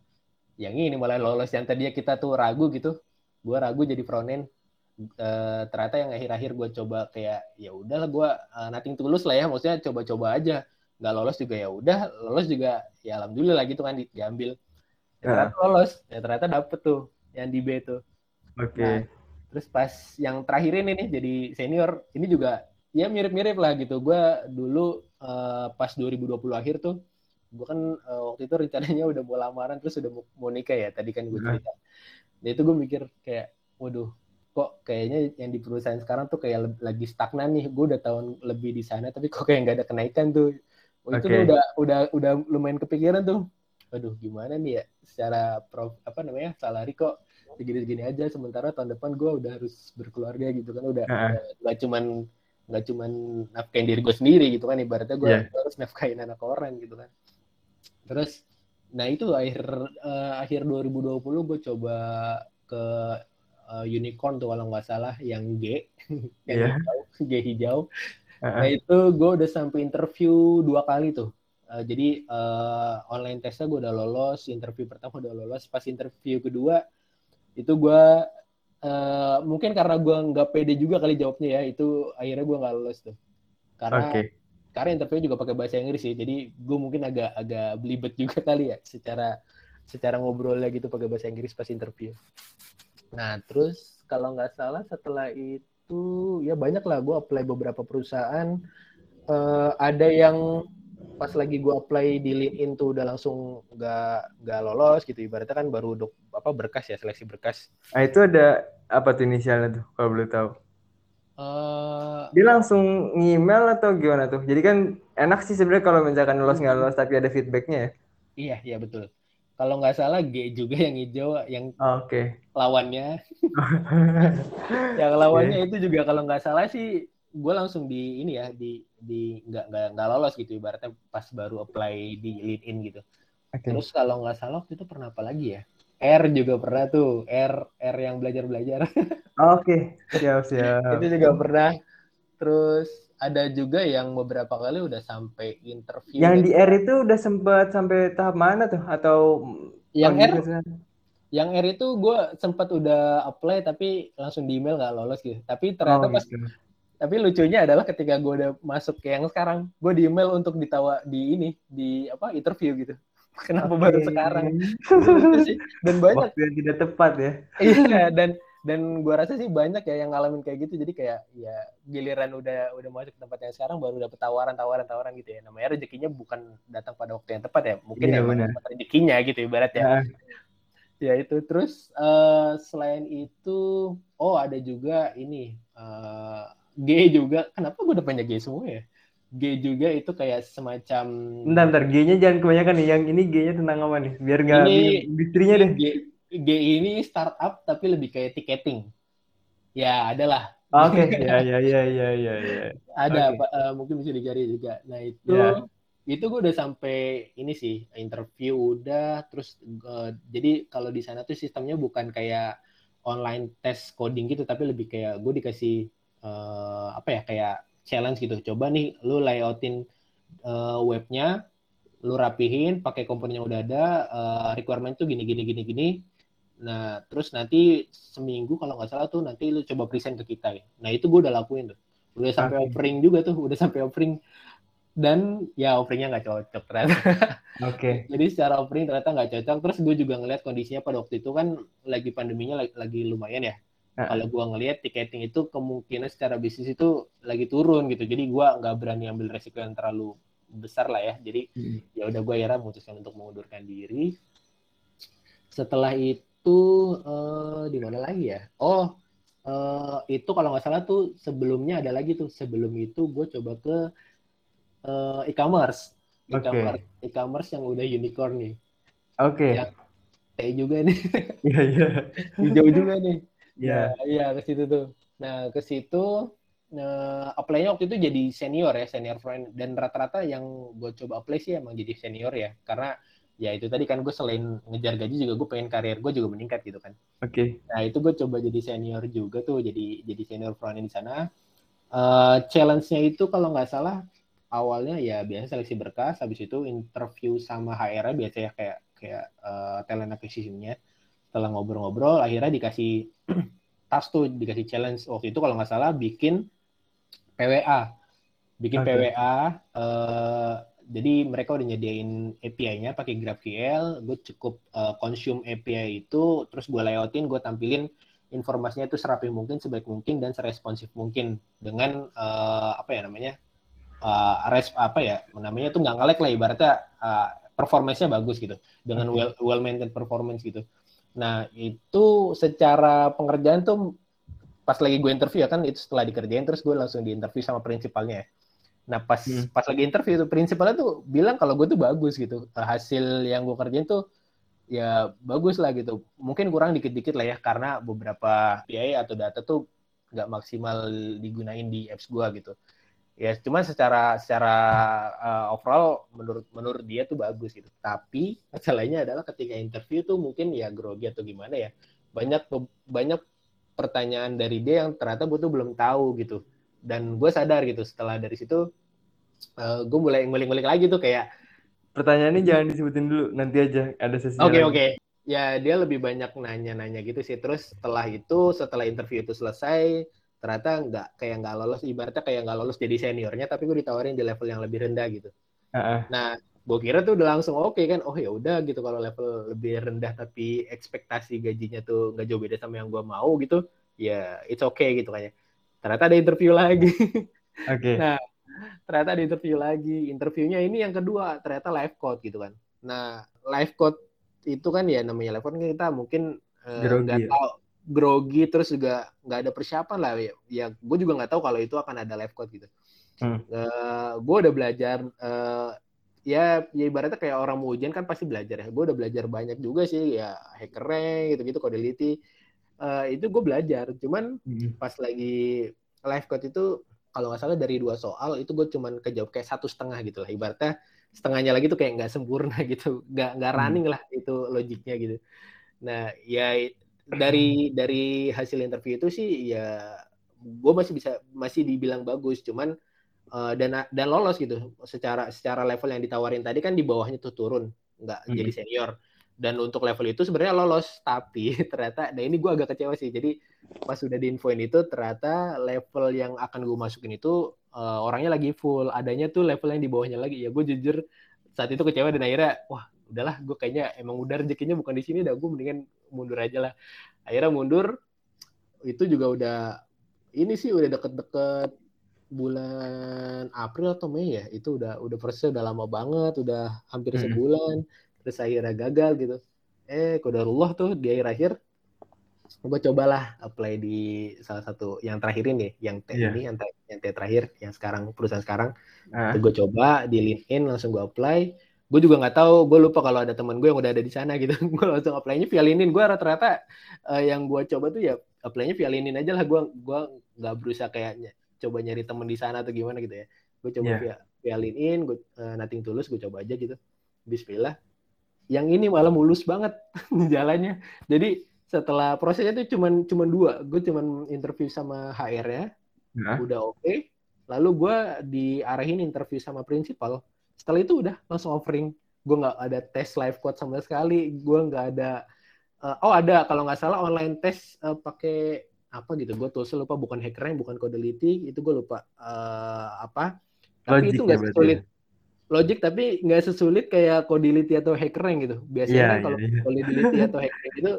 yang ini malah lolos yang tadinya kita tuh ragu gitu. Gue ragu jadi frontend. E, ternyata yang akhir-akhir gue coba kayak ya udahlah gue uh, nothing tulus lah ya. Maksudnya coba-coba aja. Nggak lolos juga ya udah. Lolos juga ya alhamdulillah gitu kan diambil. Ya, ternyata lolos. Ya ternyata dapet tuh yang di B tuh. Oke. Okay. Nah, terus pas yang terakhir ini nih jadi senior ini juga ya mirip-mirip lah gitu. Gue dulu uh, pas dua ribu dua puluh akhir tuh gue kan uh, waktu itu rencananya udah mau lamaran terus udah mau nikah ya tadi kan gue cerita. Nah itu gue mikir kayak waduh kok kayaknya yang di perusahaan sekarang tuh kayak lagi stagnan nih. Gue udah tahun lebih di sana tapi kok kayak nggak ada kenaikan tuh. Oh, itu okay. tuh udah udah udah lumayan kepikiran tuh. Waduh gimana nih ya secara prof, apa namanya salary kok segini-segini aja sementara tahun depan gue udah harus berkeluarga gitu kan udah nggak uh-huh. cuman nggak cuman nafkahin diri gue sendiri gitu kan ibaratnya gue yeah. harus nafkahin anak orang gitu kan. Terus nah itu akhir uh, akhir dua ribu dua puluh gue coba ke uh, unicorn tuh kalau nggak salah yang G yang yeah. hijau G hijau uh-huh. Nah itu gue udah sampai interview dua kali tuh. Uh, jadi uh, online testnya gue udah lolos, interview pertama udah lolos, pas interview kedua itu gue uh, mungkin karena gue nggak pede juga kali jawabnya ya, itu akhirnya gue nggak lolos tuh. Karena okay. karena interview juga pakai bahasa Inggris sih, jadi gue mungkin agak agak belibet juga kali ya, secara secara ngobrolnya gitu pakai bahasa Inggris pas interview. Nah terus kalau nggak salah setelah itu ya banyak lah gue apply beberapa perusahaan, uh, ada yang pas lagi gue apply di LinkedIn tuh udah langsung nggak nggak lolos gitu ibaratnya kan baru dok, apa berkas ya seleksi berkas. Nah itu ada apa tuh inisialnya tuh kalau boleh tahu? Uh, Dia langsung email atau gimana tuh? Jadi kan enak sih sebenarnya kalau misalkan lolos nggak lolos tapi ada feedbacknya ya? Iya iya betul. Kalau nggak salah G juga yang hijau yang okay. lawannya yang lawannya yeah. itu juga kalau nggak salah sih gue langsung di ini ya di di nggak nggak lolos gitu ibaratnya pas baru apply di LinkedIn gitu. Okay. Terus kalau nggak salah waktu itu pernah apa lagi ya? R juga pernah tuh, R R yang belajar belajar. Oke, okay. siap siap. Itu juga pernah. Terus ada juga yang beberapa kali udah sampai interview. Yang gitu. Di R itu udah sempat sampai tahap mana tuh? Atau yang R? Yang R itu gue sempat udah apply tapi langsung di email nggak lolos gitu. Tapi ternyata oh, pas gitu. Tapi lucunya adalah ketika gue udah masuk ke yang sekarang, gue di email untuk ditawa di ini, di apa interview gitu. Kenapa okay. baru sekarang? Dan banyak waktu yang tidak tepat ya. Iya, dan dan gue rasa sih banyak ya yang ngalamin kayak gitu. Jadi kayak ya giliran udah udah masuk ke tempat yang sekarang baru dapat tawaran, tawaran, tawaran gitu ya. Namanya rezekinya bukan datang pada waktu yang tepat ya. Mungkin yeah, ya tempat rezekinya gitu ibarat ya. Nah. Ya itu terus uh, selain itu, oh ada juga ini. Uh, G juga, kenapa gue udah banyak G semua ya? G juga itu kayak semacam... Bentar, bentar, G-nya jangan kebanyakan nih. Yang ini G-nya tentang apa nih? Biar nggak industrinya deh. G, G ini startup tapi lebih kayak ticketing. Ya, adalah. Oke, okay. ya, ya, ya, ya, ya, ya. Ada, okay. uh, mungkin bisa dicari juga. Nah, itu yeah. itu gue udah sampai ini sih, interview udah, terus uh, jadi kalau di sana tuh sistemnya bukan kayak online test coding gitu, tapi lebih kayak gue dikasih Uh, apa ya kayak challenge gitu. Coba nih lu layoutin uh, webnya, lu rapihin pakai komponennya udah ada, uh, requirement tuh gini gini gini gini. Nah terus nanti seminggu kalau nggak salah tuh nanti lu coba present ke kita. Ya. Nah itu gue udah lakuin tuh. Udah sampai okay. offering juga tuh, udah sampai offering dan ya offeringnya nggak cocok ternyata. Oke. Okay. Jadi secara offering ternyata nggak cocok. Terus gue juga ngeliat kondisinya pada waktu itu kan lagi pandeminya lagi, lagi lumayan ya. Nah. Kalau gue ngelihat tiketing itu kemungkinan secara bisnis itu lagi turun gitu, jadi gue nggak berani ambil resiko yang terlalu besar lah ya. Jadi hmm. ya udah gue akhirnya memutuskan untuk mengundurkan diri. Setelah itu uh, di mana lagi ya? Oh uh, itu kalau nggak salah tuh sebelumnya ada lagi tuh. Sebelum itu gue coba ke uh, e-commerce, e-commerce, okay. e-commerce yang udah unicorn nih. Oke. Okay. Ya, T juga nih. Iya iya. Hijau juga nih. Iya, yeah. ya, ke situ tuh. Nah, ke situ nah, apply-nya waktu itu jadi senior ya, senior friend. Dan rata-rata yang gue coba apply sih emang jadi senior ya. Karena ya itu tadi kan gue selain ngejar gaji juga gue pengen karir gue juga meningkat gitu kan. Oke. Okay. Nah, itu gue coba jadi senior juga tuh, jadi jadi senior friend di sana. Uh, challenge-nya itu kalau nggak salah awalnya ya biasa seleksi berkas, habis itu interview sama H R-nya biasanya kayak kayak uh, talent acquisition-nya. Setelah ngobrol-ngobrol, akhirnya dikasih task tuh, dikasih challenge. Waktu itu kalau nggak salah bikin P W A. Bikin okay. P W A, uh, jadi mereka udah nyediain A P I-nya pakai GraphQL, gue cukup uh, consume A P I itu, terus gue layoutin, gue tampilin informasinya itu serapi mungkin, sebaik mungkin, dan seresponsif mungkin. Dengan, uh, apa ya namanya, uh, res, apa ya, namanya tuh nggak nge-lag lah, ibaratnya uh, performance-nya bagus gitu. Dengan okay. well, well-maintained performance gitu. Nah, itu secara pengerjaan tuh pas lagi gue interview ya kan, itu setelah dikerjain terus gue langsung diinterview sama prinsipalnya. Nah, pas hmm. pas lagi interview tuh prinsipalnya tuh bilang kalau gue tuh bagus gitu. Hasil yang gue kerjain tuh ya bagus lah gitu. Mungkin kurang dikit-dikit lah ya karena beberapa A P I atau data tuh nggak maksimal digunain di apps gue gitu. Ya, cuman secara secara uh, overall menurut menurut dia tuh bagus gitu. Tapi masalahnya adalah ketika interview tuh mungkin ya grogi atau gimana ya. Banyak banyak pertanyaan dari dia yang ternyata gue tuh belum tahu gitu. Dan gue sadar gitu setelah dari situ uh, gue mulai ngulik-ngulik lagi tuh kayak pertanyaannya jangan disebutin dulu, nanti aja ada sesi. Oke, okay, oke. Okay. Ya, dia lebih banyak nanya-nanya gitu sih. Terus setelah itu, setelah interview itu selesai, ternyata nggak kayak nggak lolos, ibaratnya kayak nggak lolos jadi seniornya, tapi gue ditawarin di level yang lebih rendah gitu. Uh-uh. Nah, gue kira tuh udah langsung oke okay, kan, oh ya udah gitu kalau level lebih rendah tapi ekspektasi gajinya tuh nggak jauh beda sama yang gue mau gitu, ya it's okay gitu kayaknya. Ternyata ada interview lagi. Oke. Okay. Nah, ternyata ada interview lagi. Interviewnya ini yang kedua, ternyata live code gitu kan. Nah, live code itu kan ya namanya live code kita mungkin nggak uh, tahu. Grogi terus juga nggak ada persiapan lah ya, ya gue juga nggak tahu kalau itu akan ada live code gitu. Hmm. Uh, gue udah belajar uh, ya, ya ibaratnya kayak orang mau ujian kan pasti belajar ya. Gue udah belajar banyak juga sih ya HackerRank gitu-gitu, Codility uh, itu gue belajar. Cuman hmm. pas lagi live code itu kalau nggak salah dari dua soal itu gue cuman kejawab kayak satu setengah gitu lah, ibaratnya setengahnya lagi tuh kayak nggak sempurna gitu, nggak nggak running lah itu logiknya gitu. Nah ya dari dari hasil interview itu sih ya gue masih bisa masih dibilang bagus, cuman uh, dan dan lolos gitu secara secara level yang ditawarin tadi kan di bawahnya tuh turun, nggak hmm. jadi senior. Dan untuk level itu sebenarnya lolos, tapi ternyata, nah ini gue agak kecewa sih, jadi pas udah diinfoin itu ternyata level yang akan gue masukin itu uh, orangnya lagi full, adanya tuh level yang di bawahnya lagi, ya gue jujur saat itu kecewa dan akhirnya, wah udahlah gue kayaknya emang udah rezekinya bukan di sini, dah gue mendingan mundur aja lah. Akhirnya mundur, itu juga udah, ini sih udah deket-deket bulan April atau Mei ya, itu udah udah prosesnya udah lama banget, udah hampir sebulan, hmm. terus akhirnya gagal gitu. Eh, kodarullah tuh di akhir-akhir, gue cobalah apply di salah satu yang terakhir ini, yang T yeah. ini, yang T, yang T terakhir, yang sekarang perusahaan sekarang. Uh. Gue coba di LinkedIn, langsung gue apply. Gue juga nggak tahu, gue lupa kalau ada teman gue yang udah ada di sana gitu. Gue langsung apply-nya via LinkedIn. Gue rata-rata uh, yang gue coba tuh ya apply-nya via LinkedIn aja lah. Gue gue nggak berusaha kayaknya coba nyari teman di sana atau gimana gitu ya. Gue coba yeah. via via LinkedIn, gue uh, nothing tulus, gue coba aja gitu. Bismillah. Yang ini malah mulus banget jalannya. Jadi setelah prosesnya itu cuman cuman dua, gue cuman interview sama H R-nya, nah. udah oke. Okay. Lalu gue diarahin interview sama prinsipal. Setelah itu udah langsung offering. Gue nggak ada tes live code sama sekali. Gue nggak ada. Uh, oh ada kalau nggak salah online tes uh, pakai apa gitu. Gue tuh lupa, bukan HackerRank, bukan Codility, itu gue lupa uh, apa. Tapi Logik itu nggak sulit. Ya. Logic tapi nggak sesulit kayak Codility atau HackerRank gitu. Biasanya yeah, kan kalau yeah, yeah. Codility atau HackerRank itu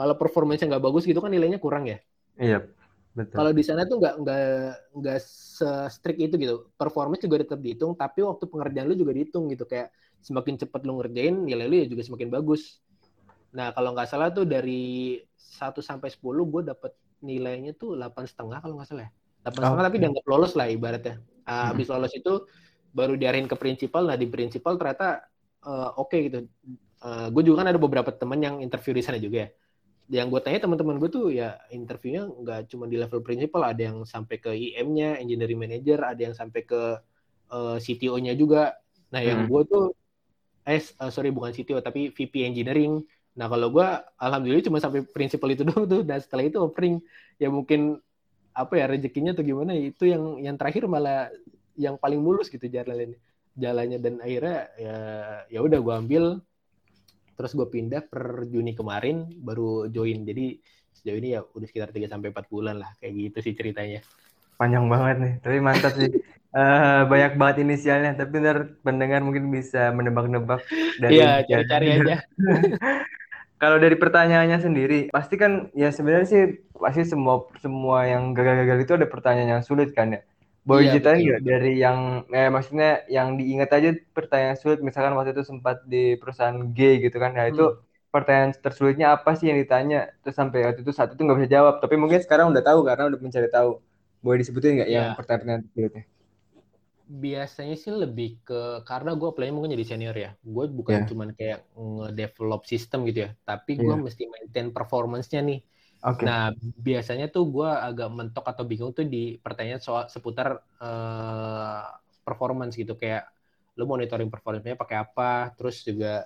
kalau performanya nggak bagus gitu kan nilainya kurang ya. Iya, yep, betul. Kalau di sana tuh nggak nggak nggak se-strict itu gitu. Performance juga tetap dihitung, tapi waktu pengerjaan lu juga dihitung gitu. Kayak semakin cepat lu ngerjain, nilai lu ya juga semakin bagus. Nah kalau nggak salah tuh dari satu sampai sepuluh gue dapet nilainya tuh delapan koma lima kalau nggak salah. delapan koma lima oh, tapi okay. dianggap lolos lah ibaratnya. Uh, habis lolos itu baru diarahin ke prinsipal, nah di prinsipal ternyata uh, oke okay, gitu. Uh, gue juga kan ada beberapa teman yang interview di sana juga ya. Yang gue tanya teman-teman gue tuh ya interviewnya nggak cuma di level prinsipal, ada yang sampai ke I M-nya, engineering manager, ada yang sampai ke uh, C T O-nya juga. Nah yang hmm. gue tuh, eh uh, sorry bukan C T O tapi V P engineering. Nah kalau gue alhamdulillah cuma sampai prinsipal itu doang tuh. Dan setelah itu offering ya mungkin apa ya rezekinya atau gimana itu yang yang terakhir malah yang paling mulus gitu jalannya, jalannya dan akhirnya ya ya udah gue ambil, terus gue pindah per Juni kemarin baru join. Jadi sejauh ini ya udah sekitar tiga sampai empat bulan lah kayak gitu sih ceritanya. Panjang banget nih, tapi mantap sih. Uh, banyak banget inisialnya, tapi ntar pendengar mungkin bisa menebak-nebak dari ya, cari-cari aja. Kalau dari pertanyaannya sendiri, pasti kan ya sebenarnya sih pasti semua semua yang gagal-gagal itu ada pertanyaan yang sulit kan ya. Boleh ya, ceritain nggak dari yang, eh, maksudnya yang diingat aja pertanyaan sulit, misalkan waktu itu sempat di perusahaan G gitu kan, nah hmm. itu pertanyaan tersulitnya apa sih yang ditanya, terus sampai waktu itu saat itu nggak bisa jawab, tapi mungkin sekarang udah tahu karena udah mencari tahu. Boleh disebutin nggak ya. yang pertanyaan tersulitnya? Biasanya sih lebih ke, karena gue apply mungkin jadi senior ya, gue bukan ya. cuman kayak nge-develop sistem gitu ya, tapi gue ya. mesti maintain performance-nya nih. Okay. Nah biasanya tuh gue agak mentok atau bingung tuh di pertanyaan soal seputar uh, performance gitu, kayak lo monitoring performance-nya pakai apa, terus juga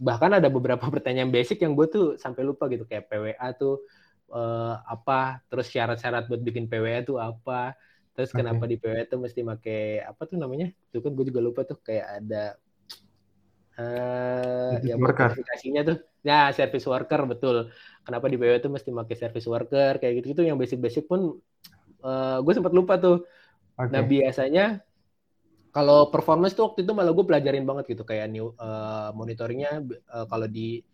bahkan ada beberapa pertanyaan basic yang gue tuh sampai lupa gitu, kayak P W A tuh uh, apa, terus syarat-syarat buat bikin P W A tuh apa, terus okay. kenapa di P W A tuh mesti pakai apa tuh namanya, itu kan gue juga lupa tuh kayak ada Uh, ya aplikasinya tuh, nah service worker betul. Kenapa di B W itu mesti pakai service worker kayak gitu-gitu yang basic-basic pun uh, gue sempat lupa tuh. Okay. Nah biasanya kalau performance tuh waktu itu malah gue pelajarin banget gitu, kayak new uh, monitoringnya uh, kalau di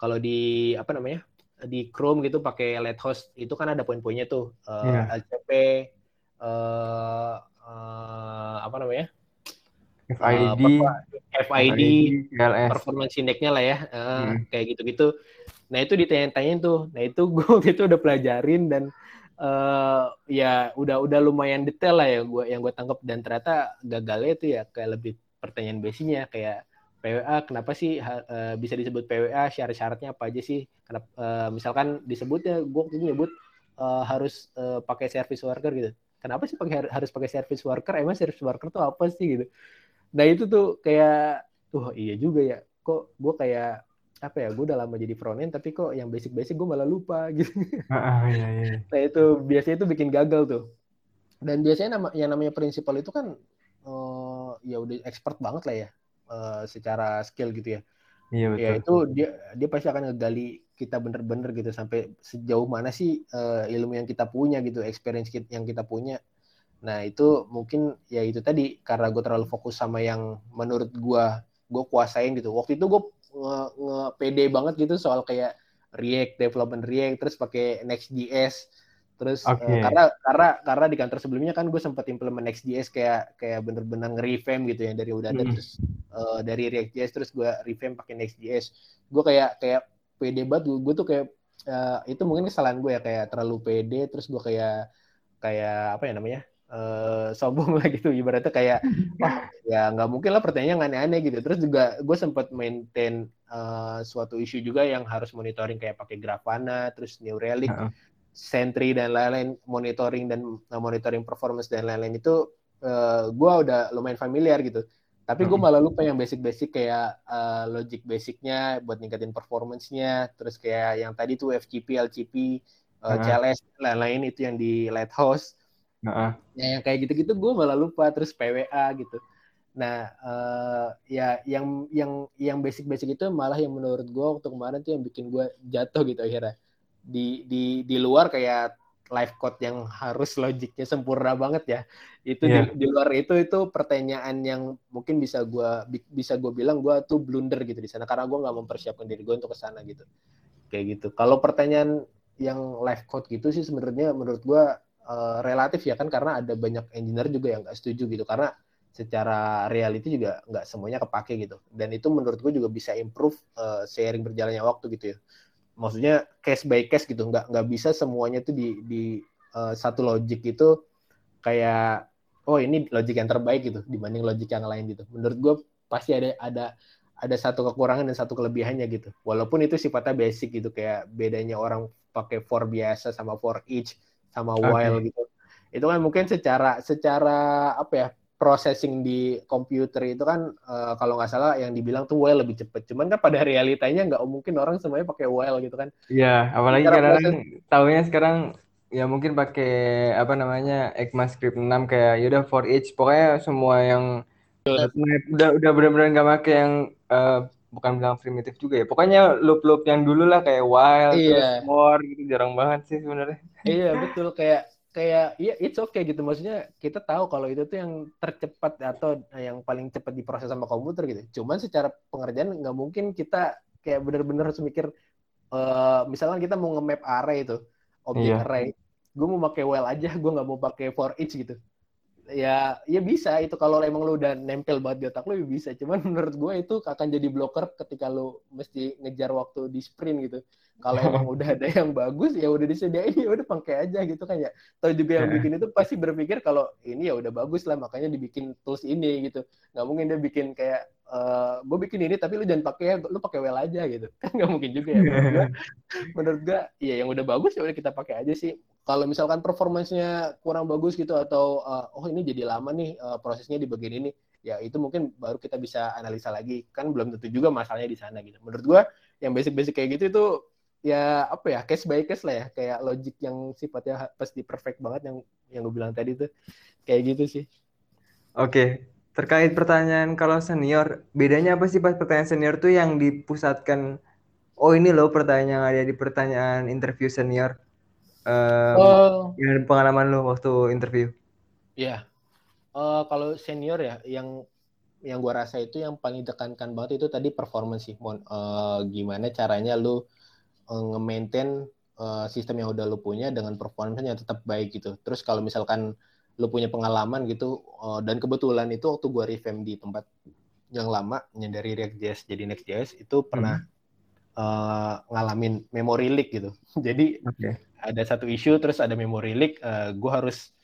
kalau di apa namanya di Chrome gitu pakai Lighthouse itu kan ada poin-poinnya tuh uh, yeah. L C P uh, uh, apa namanya? F I D, uh, F I D, L S. Performance index-nya lah ya, uh, hmm. kayak gitu-gitu. Nah itu ditanya-tanyain tuh, nah itu gue itu udah pelajarin dan uh, ya udah-udah lumayan detail lah ya gue yang gue tangkap, dan ternyata gagalnya itu ya kayak lebih pertanyaan basicnya kayak P W A, kenapa sih uh, bisa disebut P W A, syarat-syaratnya apa aja sih? Kenapa, uh, misalkan disebutnya gue waktu itu nyebut uh, harus uh, pakai service worker gitu. Kenapa sih pakai, harus pakai service worker? Emang service worker tuh apa sih gitu? Nah itu tuh kayak, tuh iya juga ya. Kok gue kayak apa ya? Gue udah lama jadi frontend tapi kok yang basic-basic gue malah lupa gitu. Ah, iya, iya. Nah itu biasanya itu bikin gagal tuh. Dan biasanya nama, yang namanya principal itu kan uh, ya udah expert banget lah ya uh, secara skill gitu ya. Iya, betul. Ya itu dia dia pasti akan ngegali kita bener-bener gitu sampai sejauh mana sih uh, ilmu yang kita punya gitu, experience yang kita punya. Nah itu mungkin ya itu tadi karena gue terlalu fokus sama yang menurut gue gue kuasain gitu. Waktu itu gue nge-pede banget gitu soal kayak React, development React, terus pakai Next.js, terus okay. uh, karena karena karena di kantor sebelumnya kan gue sempat implement Next.js kayak kayak bener-bener nge-revamp gitu ya dari udah ada, hmm. terus uh, dari React.js terus gue revamp pakai Next.js. Gue kayak kayak pede banget, gue tuh kayak uh, itu mungkin kesalahan gue ya, kayak terlalu pede, terus gue kayak kayak apa ya namanya? Uh, sombong lah gitu, ibaratnya kayak wah ya nggak mungkin lah pertanyaan aneh-aneh gitu. Terus juga gue sempat maintain uh, suatu isu juga yang harus monitoring kayak pakai Grafana, terus New Relic, uh-huh. Sentry dan lain-lain, monitoring dan uh, monitoring performance dan lain-lain itu uh, gue udah lumayan familiar gitu. Tapi gue uh-huh. malah lupa yang basic-basic kayak uh, logic basicnya buat ningkatin performance-nya, terus kayak yang tadi tuh F T P, L C P, uh, uh-huh. C L S dan lain-lain itu yang di Lighthouse. Nah, yang kayak gitu-gitu gue malah lupa, terus P W A gitu. Nah, uh, ya yang yang yang basic-basic itu malah yang menurut gue waktu kemarin tuh yang bikin gue jatuh gitu akhirnya. Di di di luar kayak live code yang harus logiknya sempurna banget ya. Itu yeah. di, di luar itu itu pertanyaan yang mungkin bisa gue bisa gue bilang gue tuh blunder gitu di sana karena gue nggak mempersiapkan diri gue untuk kesana gitu. Kayak gitu. Kalau pertanyaan yang live code gitu sih sebenarnya menurut gue Uh, relatif ya kan, karena ada banyak engineer juga yang nggak setuju gitu karena secara reality juga nggak semuanya kepake gitu, dan itu menurut gue juga bisa improve uh, seiring berjalannya waktu gitu ya, maksudnya case by case gitu, nggak nggak bisa semuanya tuh di di uh, satu logic itu kayak oh ini logic yang terbaik gitu dibanding logic yang lain gitu. Menurut gue pasti ada ada ada satu kekurangan dan satu kelebihannya gitu, walaupun itu sifatnya basic gitu, kayak bedanya orang pakai for biasa sama for each sama while okay. gitu. Itu kan mungkin secara secara apa ya, processing di komputer itu kan uh, kalau nggak salah yang dibilang tuh while lebih cepat. Cuman kan pada realitanya nggak mungkin orang semuanya pakai while gitu kan. Iya, apalagi sekarang proses... tahunya sekarang ya mungkin pakai apa namanya ECMAScript enam kayak yaudah for each, pokoknya semua yang yes. udah udah benar-benar nggak pakai yang uh, bukan bilang primitif juga ya. Pokoknya loop-loop yang dulu lah kayak while, yeah. terus for gitu jarang banget sih sebenarnya. Iya betul, kayak kayak ya it's okay gitu, maksudnya kita tahu kalau itu tuh yang tercepat atau yang paling cepat diproses sama komputer gitu. Cuman secara pengerjaan nggak mungkin kita kayak benar-benar harus mikir uh, misalnya kita mau nge-map array itu, objek yeah. array. Gue mau pakai while aja, gue nggak mau pakai for each gitu. Ya, ya bisa itu kalau emang lu udah nempel banget di otak lu ya bisa. Cuman menurut gue itu akan jadi blocker ketika lu mesti ngejar waktu di sprint gitu. Kalau emang udah ada yang bagus ya udah disediain, ya udah pakai aja gitu kan ya. Tahu juga yang bikin itu pasti berpikir kalau ini ya udah bagus lah makanya dibikin tools ini gitu. Nggak mungkin dia bikin kayak uh, gue bikin ini tapi lu jangan pakai ya, lu pakai well aja gitu. Kan nggak mungkin juga ya. Menurut gue, menurut gue ya yang udah bagus ya udah kita pakai aja sih. Kalau misalkan performance-nya kurang bagus gitu atau uh, oh ini jadi lama nih uh, prosesnya di bagian ini, ya itu mungkin baru kita bisa analisa lagi. Kan belum tentu juga masalahnya di sana gitu. Menurut gua yang basic-basic kayak gitu itu ya apa ya, case by case lah ya, kayak logic yang sifatnya pasti perfect banget yang yang gua bilang tadi tuh. Kayak gitu sih. Oke, terkait pertanyaan kalau senior, bedanya apa sih pas pertanyaan senior tuh yang dipusatkan oh ini loh pertanyaan yang ada di pertanyaan interview senior? Um, oh. Yang pengalaman lo waktu interview? Iya, yeah. uh, kalau senior ya, yang yang gue rasa itu yang paling ditekankan banget itu tadi performance sih. Uh, gimana caranya lo uh, nge-maintain uh, sistem yang udah lo punya dengan performance yang tetap baik gitu. Terus kalau misalkan lo punya pengalaman gitu, uh, dan kebetulan itu waktu gue revamp di tempat yang lama, yang dari React.js jadi Next.js itu pernah hmm. Uh, ngalamin memory leak gitu. Jadi okay. ada satu isu terus ada memory leak, uh, gue harus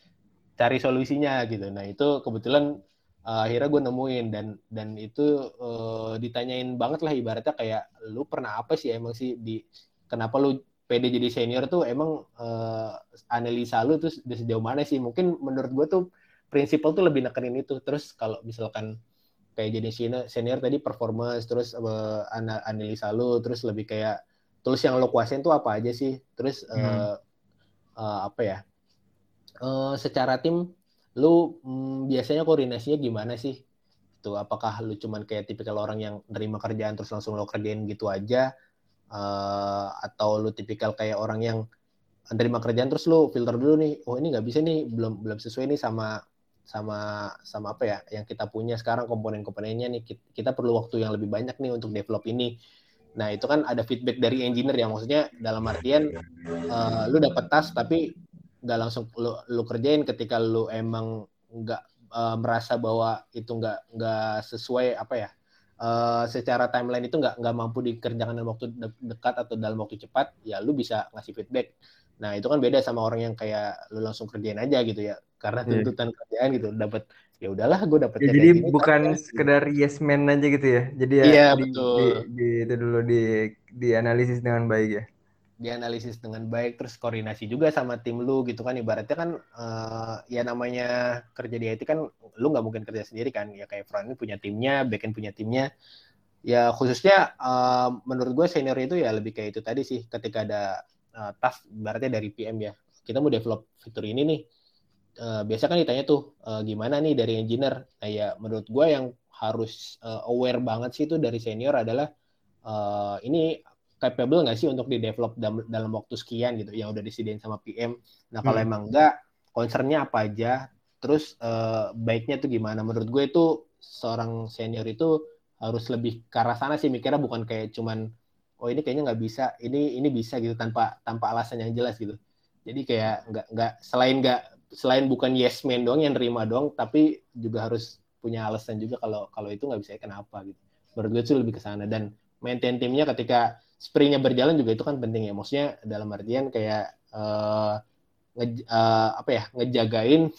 cari solusinya gitu. Nah itu kebetulan uh, akhirnya gue nemuin dan dan itu uh, ditanyain banget lah, ibaratnya kayak lu pernah apa sih emang sih di kenapa lu pede jadi senior tuh emang uh, analisa lu tuh sejauh mana sih? Mungkin menurut gue tuh prinsipal tuh lebih nekenin itu. Terus kalau misalkan kayak jadi senior tadi performance, terus uh, analisa lu, terus lebih kayak tools yang lo kuasain tuh apa aja sih? Terus hmm. uh, uh, apa ya? Uh, secara tim lu mm, biasanya koordinasinya gimana sih? Tuh, apakah lu cuman kayak tipikal orang yang nerima kerjaan terus langsung lo kerjain gitu aja? Uh, atau lu tipikal kayak orang yang nerima kerjaan terus lu filter dulu nih, oh ini nggak bisa nih, belum belum sesuai nih sama sama sama apa ya yang kita punya sekarang, komponen-komponennya nih kita perlu waktu yang lebih banyak nih untuk develop ini. Nah itu kan ada feedback dari engineer ya, maksudnya dalam artian uh, lu dapet task tapi nggak langsung lu, lu kerjain ketika lu emang nggak uh, merasa bahwa itu nggak nggak sesuai apa ya uh, secara timeline itu nggak nggak mampu dikerjakan dalam waktu de- dekat atau dalam waktu cepat, ya lu bisa ngasih feedback. Nah itu kan beda sama orang yang kayak lu langsung kerjain aja gitu ya, karena tuntutan yeah. kerjaan gitu, dapat ya udahlah gue dapat ya, jadi gini, bukan kan, sekedar yes man aja gitu ya, jadi ya yeah, di, betul. Di, di, itu dulu di dianalisis dengan baik ya, dianalisis dengan baik, terus koordinasi juga sama tim lu gitu kan, ibaratnya kan uh, ya namanya kerja di I T kan lu nggak mungkin kerja sendiri kan ya, kayak frontend punya timnya, backend punya timnya. Ya khususnya uh, menurut gue senior itu ya lebih kayak itu tadi sih, ketika ada Uh, task berarti dari P M ya, kita mau develop fitur ini nih, uh, biasa kan ditanya tuh uh, gimana nih dari engineer. Nah ya menurut gue yang harus uh, aware banget sih itu dari senior adalah uh, ini capable nggak sih untuk di develop dam- dalam waktu sekian gitu yang udah disediain sama P M. Nah kalau hmm. emang enggak, concernnya apa aja, terus uh, baiknya tuh gimana. Menurut gue itu seorang senior itu harus lebih ke arah sana sih mikirnya, bukan kayak cuman oh ini kayaknya nggak bisa, ini ini bisa gitu tanpa tanpa alasan yang jelas gitu. Jadi kayak nggak nggak selain nggak selain bukan yes man doang yang nerima doang, tapi juga harus punya alasan juga kalau kalau itu nggak bisa ya kenapa gitu. Menurut gue itu lebih ke sana, dan maintain timnya ketika sprintnya berjalan juga itu kan penting ya. Maksudnya dalam artian kayak uh, nge, uh, apa ya ngejagain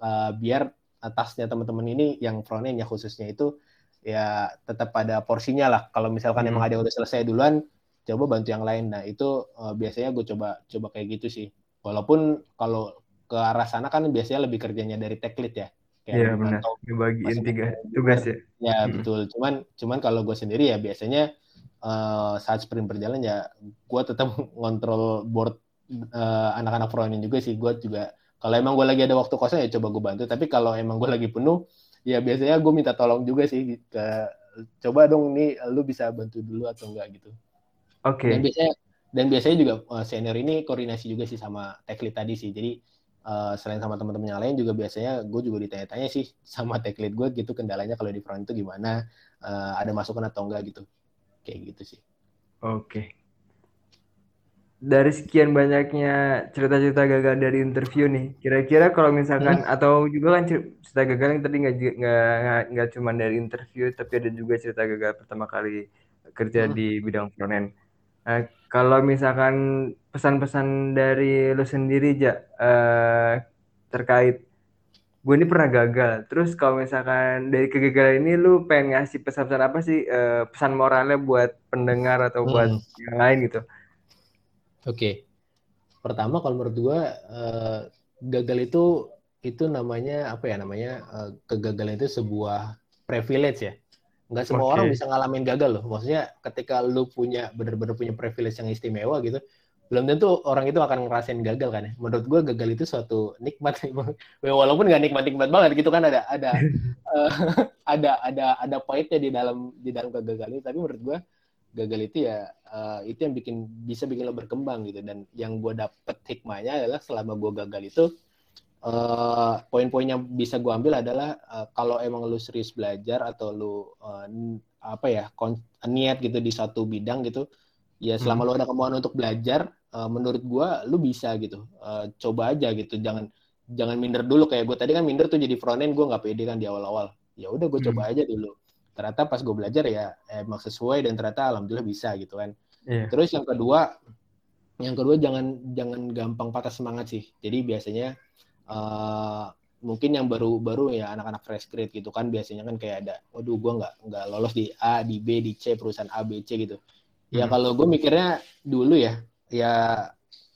uh, biar atasnya teman-teman ini yang frontend ya khususnya itu ya tetap ada porsinya lah. Kalau misalkan hmm. emang ada yang udah selesai duluan, coba bantu yang lain. Nah itu uh, biasanya gue coba coba kayak gitu sih. Walaupun kalau ke arah sana kan biasanya lebih kerjanya dari tech lead ya. Iya benar. Dibagiin tiga tugas ya. Ya hmm. betul. Cuman cuman kalau gue sendiri ya biasanya uh, saat sprint berjalan ya gue tetap ngontrol board uh, anak-anak frontend juga sih. Gue juga kalau emang gue lagi ada waktu kosong ya coba gue bantu. Tapi kalau emang gue lagi penuh ya biasanya gue minta tolong juga sih ke, coba dong nih lu bisa bantu dulu atau enggak gitu. Oke. Okay. Dan biasanya dan biasanya juga uh, senior ini koordinasi juga sih sama tech lead tadi sih. Jadi uh, selain sama teman-teman yang lain juga biasanya gue juga ditanya-tanya sih sama tech lead gue gitu, kendalanya kalau di front itu gimana, uh, ada masukan atau enggak gitu. Kayak gitu sih. Oke. Okay. Dari sekian banyaknya cerita-cerita gagal dari interview nih, kira-kira kalau misalkan, hmm. atau juga kan cerita gagal yang tadi nggak cuma dari interview, tapi ada juga cerita gagal pertama kali kerja hmm. di bidang frontend. Nah, kalau misalkan pesan-pesan dari lo sendiri, Ja, eh, terkait, gue ini pernah gagal, terus kalau misalkan dari kegagalan ini, lo pengen ngasih pesan-pesan apa sih, eh, pesan moralnya buat pendengar atau buat hmm. yang lain gitu? Oke, okay. Pertama kalau menurut gue uh, gagal itu itu namanya apa ya namanya uh, kegagalan itu sebuah privilege ya. Nggak semua okay. orang bisa ngalamin gagal loh. Maksudnya ketika lu punya benar-benar punya privilege yang istimewa gitu, belum tentu orang itu akan ngerasain gagal kan ya. Menurut gue gagal itu suatu nikmat, walaupun nggak nikmat-nikmat banget gitu kan, ada ada uh, ada ada ada pahitnya di dalam di dalam kegagalan itu. Tapi menurut gue gagal itu ya uh, itu yang bikin bisa bikin lo berkembang gitu, dan yang gue dapet hikmahnya adalah selama gue gagal itu uh, poin-poin yang bisa gue ambil adalah uh, kalau emang lo serius belajar atau lo uh, apa ya kon- niat gitu di satu bidang gitu ya, selama hmm. lo ada kemauan untuk belajar uh, menurut gue lo bisa gitu, uh, coba aja gitu, jangan jangan minder dulu kayak gue tadi kan minder tuh jadi frontend gue nggak pede kan di awal-awal, ya udah gue hmm. coba aja dulu, ternyata pas gue belajar ya emang sesuai dan ternyata alhamdulillah bisa gitu kan. Yeah. Terus yang kedua, yang kedua jangan jangan gampang patah semangat sih. Jadi biasanya uh, mungkin yang baru-baru ya anak-anak fresh grade gitu kan biasanya kan kayak ada, waduh gue nggak nggak lolos di A, di B, di C, perusahaan A B C gitu. Ya hmm. kalau gue mikirnya dulu ya ya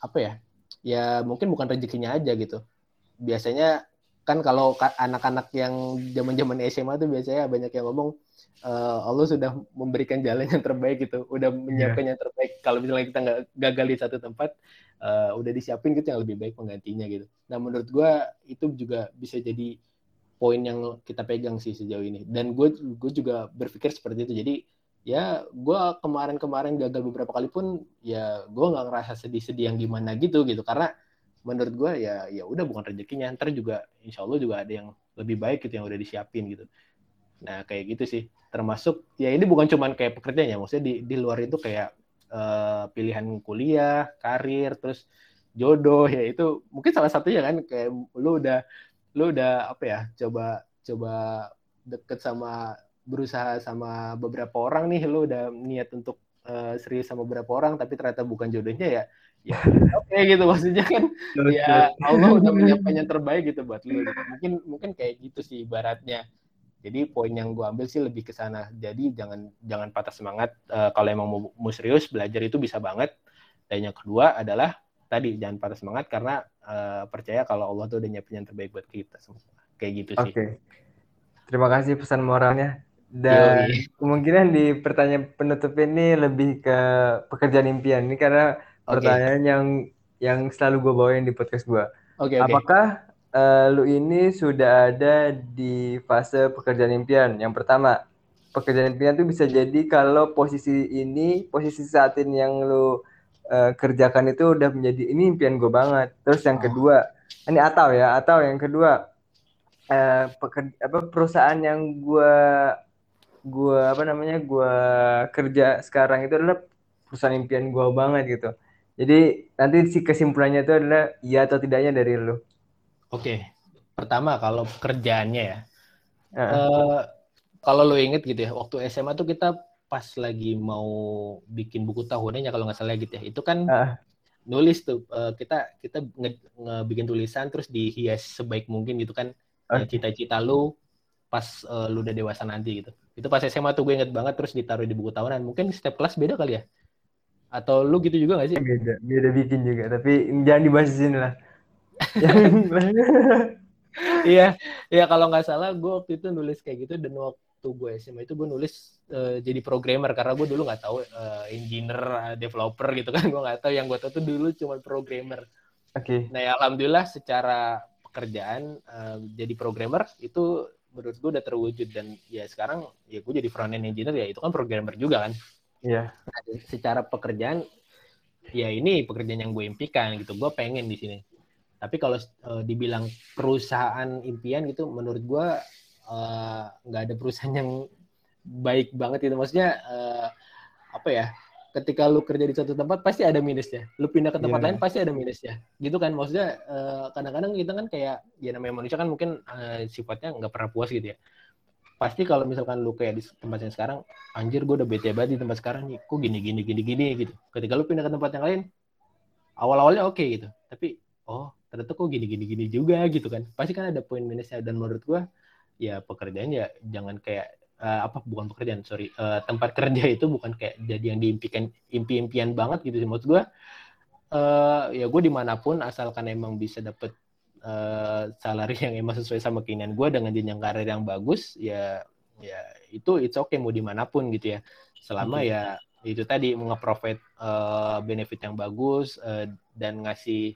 apa ya, ya mungkin bukan rezekinya aja gitu. Biasanya kan kalau anak-anak yang zaman-zaman S M A tuh biasanya banyak yang ngomong uh, Allah sudah memberikan jalan yang terbaik gitu, udah menyiapkan yeah. yang terbaik. Kalau misalnya kita nggak gagal di satu tempat, uh, udah disiapin gitu yang lebih baik penggantinya gitu. Nah menurut gue itu juga bisa jadi poin yang kita pegang sih sejauh ini. Dan gue gue juga berpikir seperti itu. Jadi ya gue kemarin-kemarin gagal beberapa kali pun ya gue nggak ngerasa sedih-sedih yang gimana gitu gitu, karena menurut gue ya ya udah bukan rezekinya, ntar juga insya Allah juga ada yang lebih baik gitu yang udah disiapin gitu. Nah kayak gitu sih, termasuk ya ini bukan cuman kayak pekerjaannya, maksudnya di di luar itu kayak eh, pilihan kuliah, karir, terus jodoh, ya itu mungkin salah satunya kan, kayak lu udah lu udah apa ya, coba coba deket sama, berusaha sama beberapa orang nih, lu udah niat untuk Uh, serius sama berapa orang, tapi ternyata bukan jodohnya ya, ya oke okay, gitu maksudnya kan, ya Allah udah menyiapkan yang terbaik gitu buat lu. Mungkin mungkin kayak gitu sih ibaratnya. Jadi poin yang gue ambil sih lebih ke sana. Jadi jangan jangan patah semangat. Uh, kalau emang mau, mau serius belajar itu bisa banget. Dan yang kedua adalah tadi jangan patah semangat, karena uh, percaya kalau Allah tuh udah nyiapin yang terbaik buat kita semua. Kayak gitu okay. sih. Oke. Terima kasih pesan moralnya. Dan Yoi. kemungkinan di pertanyaan penutup ini lebih ke pekerjaan impian ini, karena okay. pertanyaan yang yang selalu gue bawain di podcast gue. Okay, okay. Apakah uh, lu ini sudah ada di fase pekerjaan impian? Yang pertama, pekerjaan impian itu bisa jadi kalau posisi ini, posisi saat ini yang lu uh, kerjakan itu udah menjadi ini impian gue banget. Terus yang kedua, oh. ini atau ya, atau yang kedua uh, pekerja, apa perusahaan yang gue gue apa namanya gue kerja sekarang itu adalah perusahaan impian gue banget gitu. Jadi nanti si kesimpulannya itu adalah iya atau tidaknya dari lu. Oke, pertama kalau pekerjaannya ya, uh-huh. uh, kalau lu inget gitu ya, waktu S M A tuh kita pas lagi mau bikin buku tahunannya kalau nggak salah gitu ya, itu kan uh-huh. nulis tuh uh, kita kita nge- nge- bikin tulisan terus dihias sebaik mungkin gitu kan, uh-huh. cita-cita lu pas uh, lu udah dewasa nanti gitu. Itu pas S M A tuh gue inget banget, terus ditaruh di buku tahunan. Mungkin setiap kelas beda kali ya? Atau lu gitu juga gak sih? Beda, beda bikin juga, tapi jangan dibahas di sini lah. Iya, ya kalau gak salah gue waktu itu nulis kayak gitu, dan waktu gue S M A itu gue nulis uh, jadi programmer, karena gue dulu gak tahu uh, engineer, developer gitu kan, gue gak tahu, yang gue tahu tuh dulu cuma programmer. Oke. Okay. Nah ya alhamdulillah secara pekerjaan uh, jadi programmer itu menurut gue udah terwujud, dan ya sekarang ya gue jadi front end engineer, ya itu kan programmer juga kan. Iya. Yeah. Nah, secara pekerjaan ya ini pekerjaan yang gue impikan gitu, gue pengen di sini. Tapi kalau uh, dibilang perusahaan impian gitu, menurut gue nggak uh, ada perusahaan yang baik banget itu. Maksudnya uh, apa ya? Ketika lu kerja di satu tempat pasti ada minusnya. Lu pindah ke tempat yeah. lain pasti ada minusnya. Gitu kan, maksudnya uh, kadang-kadang kita kan kayak, ya namanya manusia kan mungkin uh, sifatnya nggak pernah puas gitu ya. Pasti kalau misalkan lu kayak di tempat yang sekarang, anjir gue udah bete banget di tempat sekarang nih, kok gini-gini gini-gini gitu. Ketika lu pindah ke tempat yang lain, awal-awalnya oke okay, gitu. Tapi, oh ternyata kok gini-gini juga gitu kan. Pasti kan ada poin minusnya, dan menurut gue, ya pekerjaan ya jangan kayak, Uh, apa bukan pekerjaan sorry uh, tempat kerja itu bukan kayak jadi yang diimpikan impi-impian banget gitu sih. Maksud gue uh, ya gue dimanapun asalkan emang bisa dapet uh, salary yang emang sesuai sama keinginan gue dengan jenjang karir yang bagus, ya ya itu it's okay mau dimanapun gitu ya, selama hmm. ya itu tadi nge-provide uh, benefit yang bagus uh, dan ngasih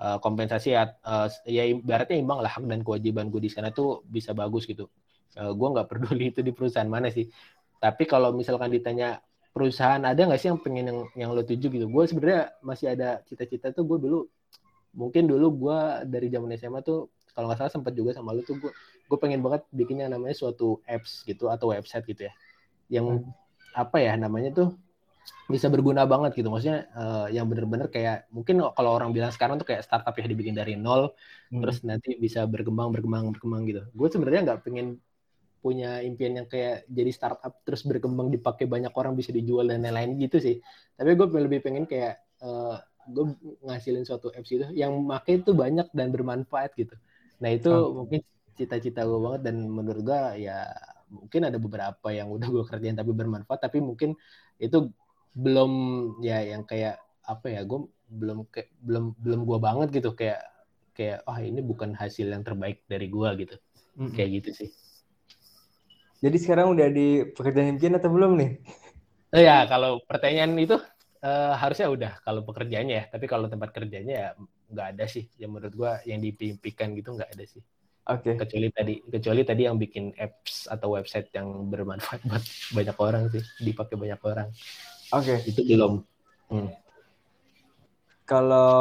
uh, kompensasi at, uh, ya ibaratnya imbang lah hak dan kewajiban gue di sana tuh bisa bagus gitu. Uh, gue nggak peduli itu di perusahaan mana sih, tapi kalau misalkan ditanya perusahaan ada nggak sih yang pengen yang yang lo tuju gitu, gue sebenarnya masih ada cita-cita tuh. Gue dulu mungkin dulu gue dari zaman S M A tuh kalau nggak salah sempat juga sama lo tuh, gue gue pengen banget bikin yang namanya suatu apps gitu atau website gitu ya, yang apa ya namanya tuh bisa berguna banget gitu, maksudnya uh, yang benar-benar kayak mungkin kalau orang bilang sekarang tuh kayak startup ya, dibikin dari nol hmm. terus nanti bisa berkembang berkembang berkembang gitu. Gue sebenarnya nggak pengen punya impian yang kayak jadi startup terus berkembang dipakai banyak orang bisa dijual dan lain-lain gitu sih. Tapi gue lebih pengen kayak uh, gue ngasilin suatu apps itu yang makai itu banyak dan bermanfaat gitu. Nah itu oh. mungkin cita-cita gue banget, dan menurut gue ya mungkin ada beberapa yang udah gue kerjain tapi bermanfaat, tapi mungkin itu belum ya yang kayak apa ya, gue belum kayak, belum belum gue banget gitu, kayak kayak oh ini bukan hasil yang terbaik dari gue gitu, mm-hmm. kayak gitu sih. Jadi sekarang udah di pekerjaan impian atau belum nih? Oh ya, kalau pertanyaan itu uh, harusnya udah kalau pekerjaannya ya, tapi kalau tempat kerjanya ya nggak ada sih. Yang menurut gue yang dipimpikan gitu nggak ada sih. Oke. Okay. Kecuali tadi kecuali tadi yang bikin apps atau website yang bermanfaat buat banyak orang sih, dipakai banyak orang. Oke. Okay. Itu belum. Hmm. Kalau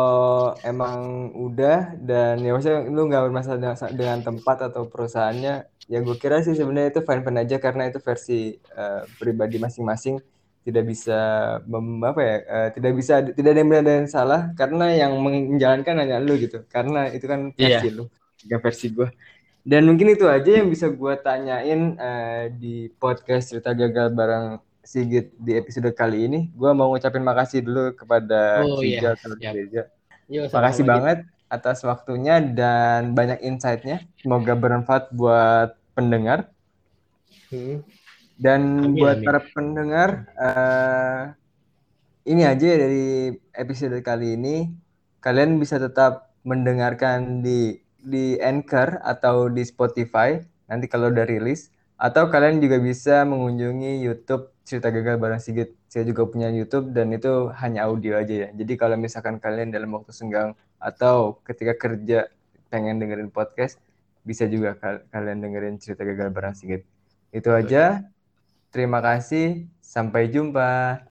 emang udah dan ya maksudnya lu nggak bermasalah dengan, dengan tempat atau perusahaannya, ya gue kira sih sebenarnya itu fine-fine aja karena itu versi uh, pribadi masing-masing, tidak bisa mem, apa ya uh, tidak bisa tidak ada yang benar dan salah karena yang menjalankan hanya lu gitu, karena itu kan versi yeah. lu, bukan versi gue. Dan mungkin itu aja yang bisa gue tanyain uh, di podcast Cerita Gagal bareng Sigit di episode kali ini. Gue mau ngucapin makasih dulu kepada oh, Kija, yeah. Yo, makasih banget atas waktunya dan banyak insight-nya. Semoga bermanfaat buat pendengar. Hmm. Dan amin, buat amin. Para pendengar, uh, ini aja dari episode kali ini. Kalian bisa tetap mendengarkan di, di Anchor atau di Spotify, nanti kalau udah rilis. Atau kalian juga bisa mengunjungi YouTube Cerita Gagal bareng Sigit. Saya juga punya YouTube dan itu hanya audio aja ya. Jadi kalau misalkan kalian dalam waktu senggang atau ketika kerja pengen dengerin podcast, bisa juga kal- kalian dengerin Cerita Gagal bareng Sigit. Itu aja. Terima kasih. Sampai jumpa.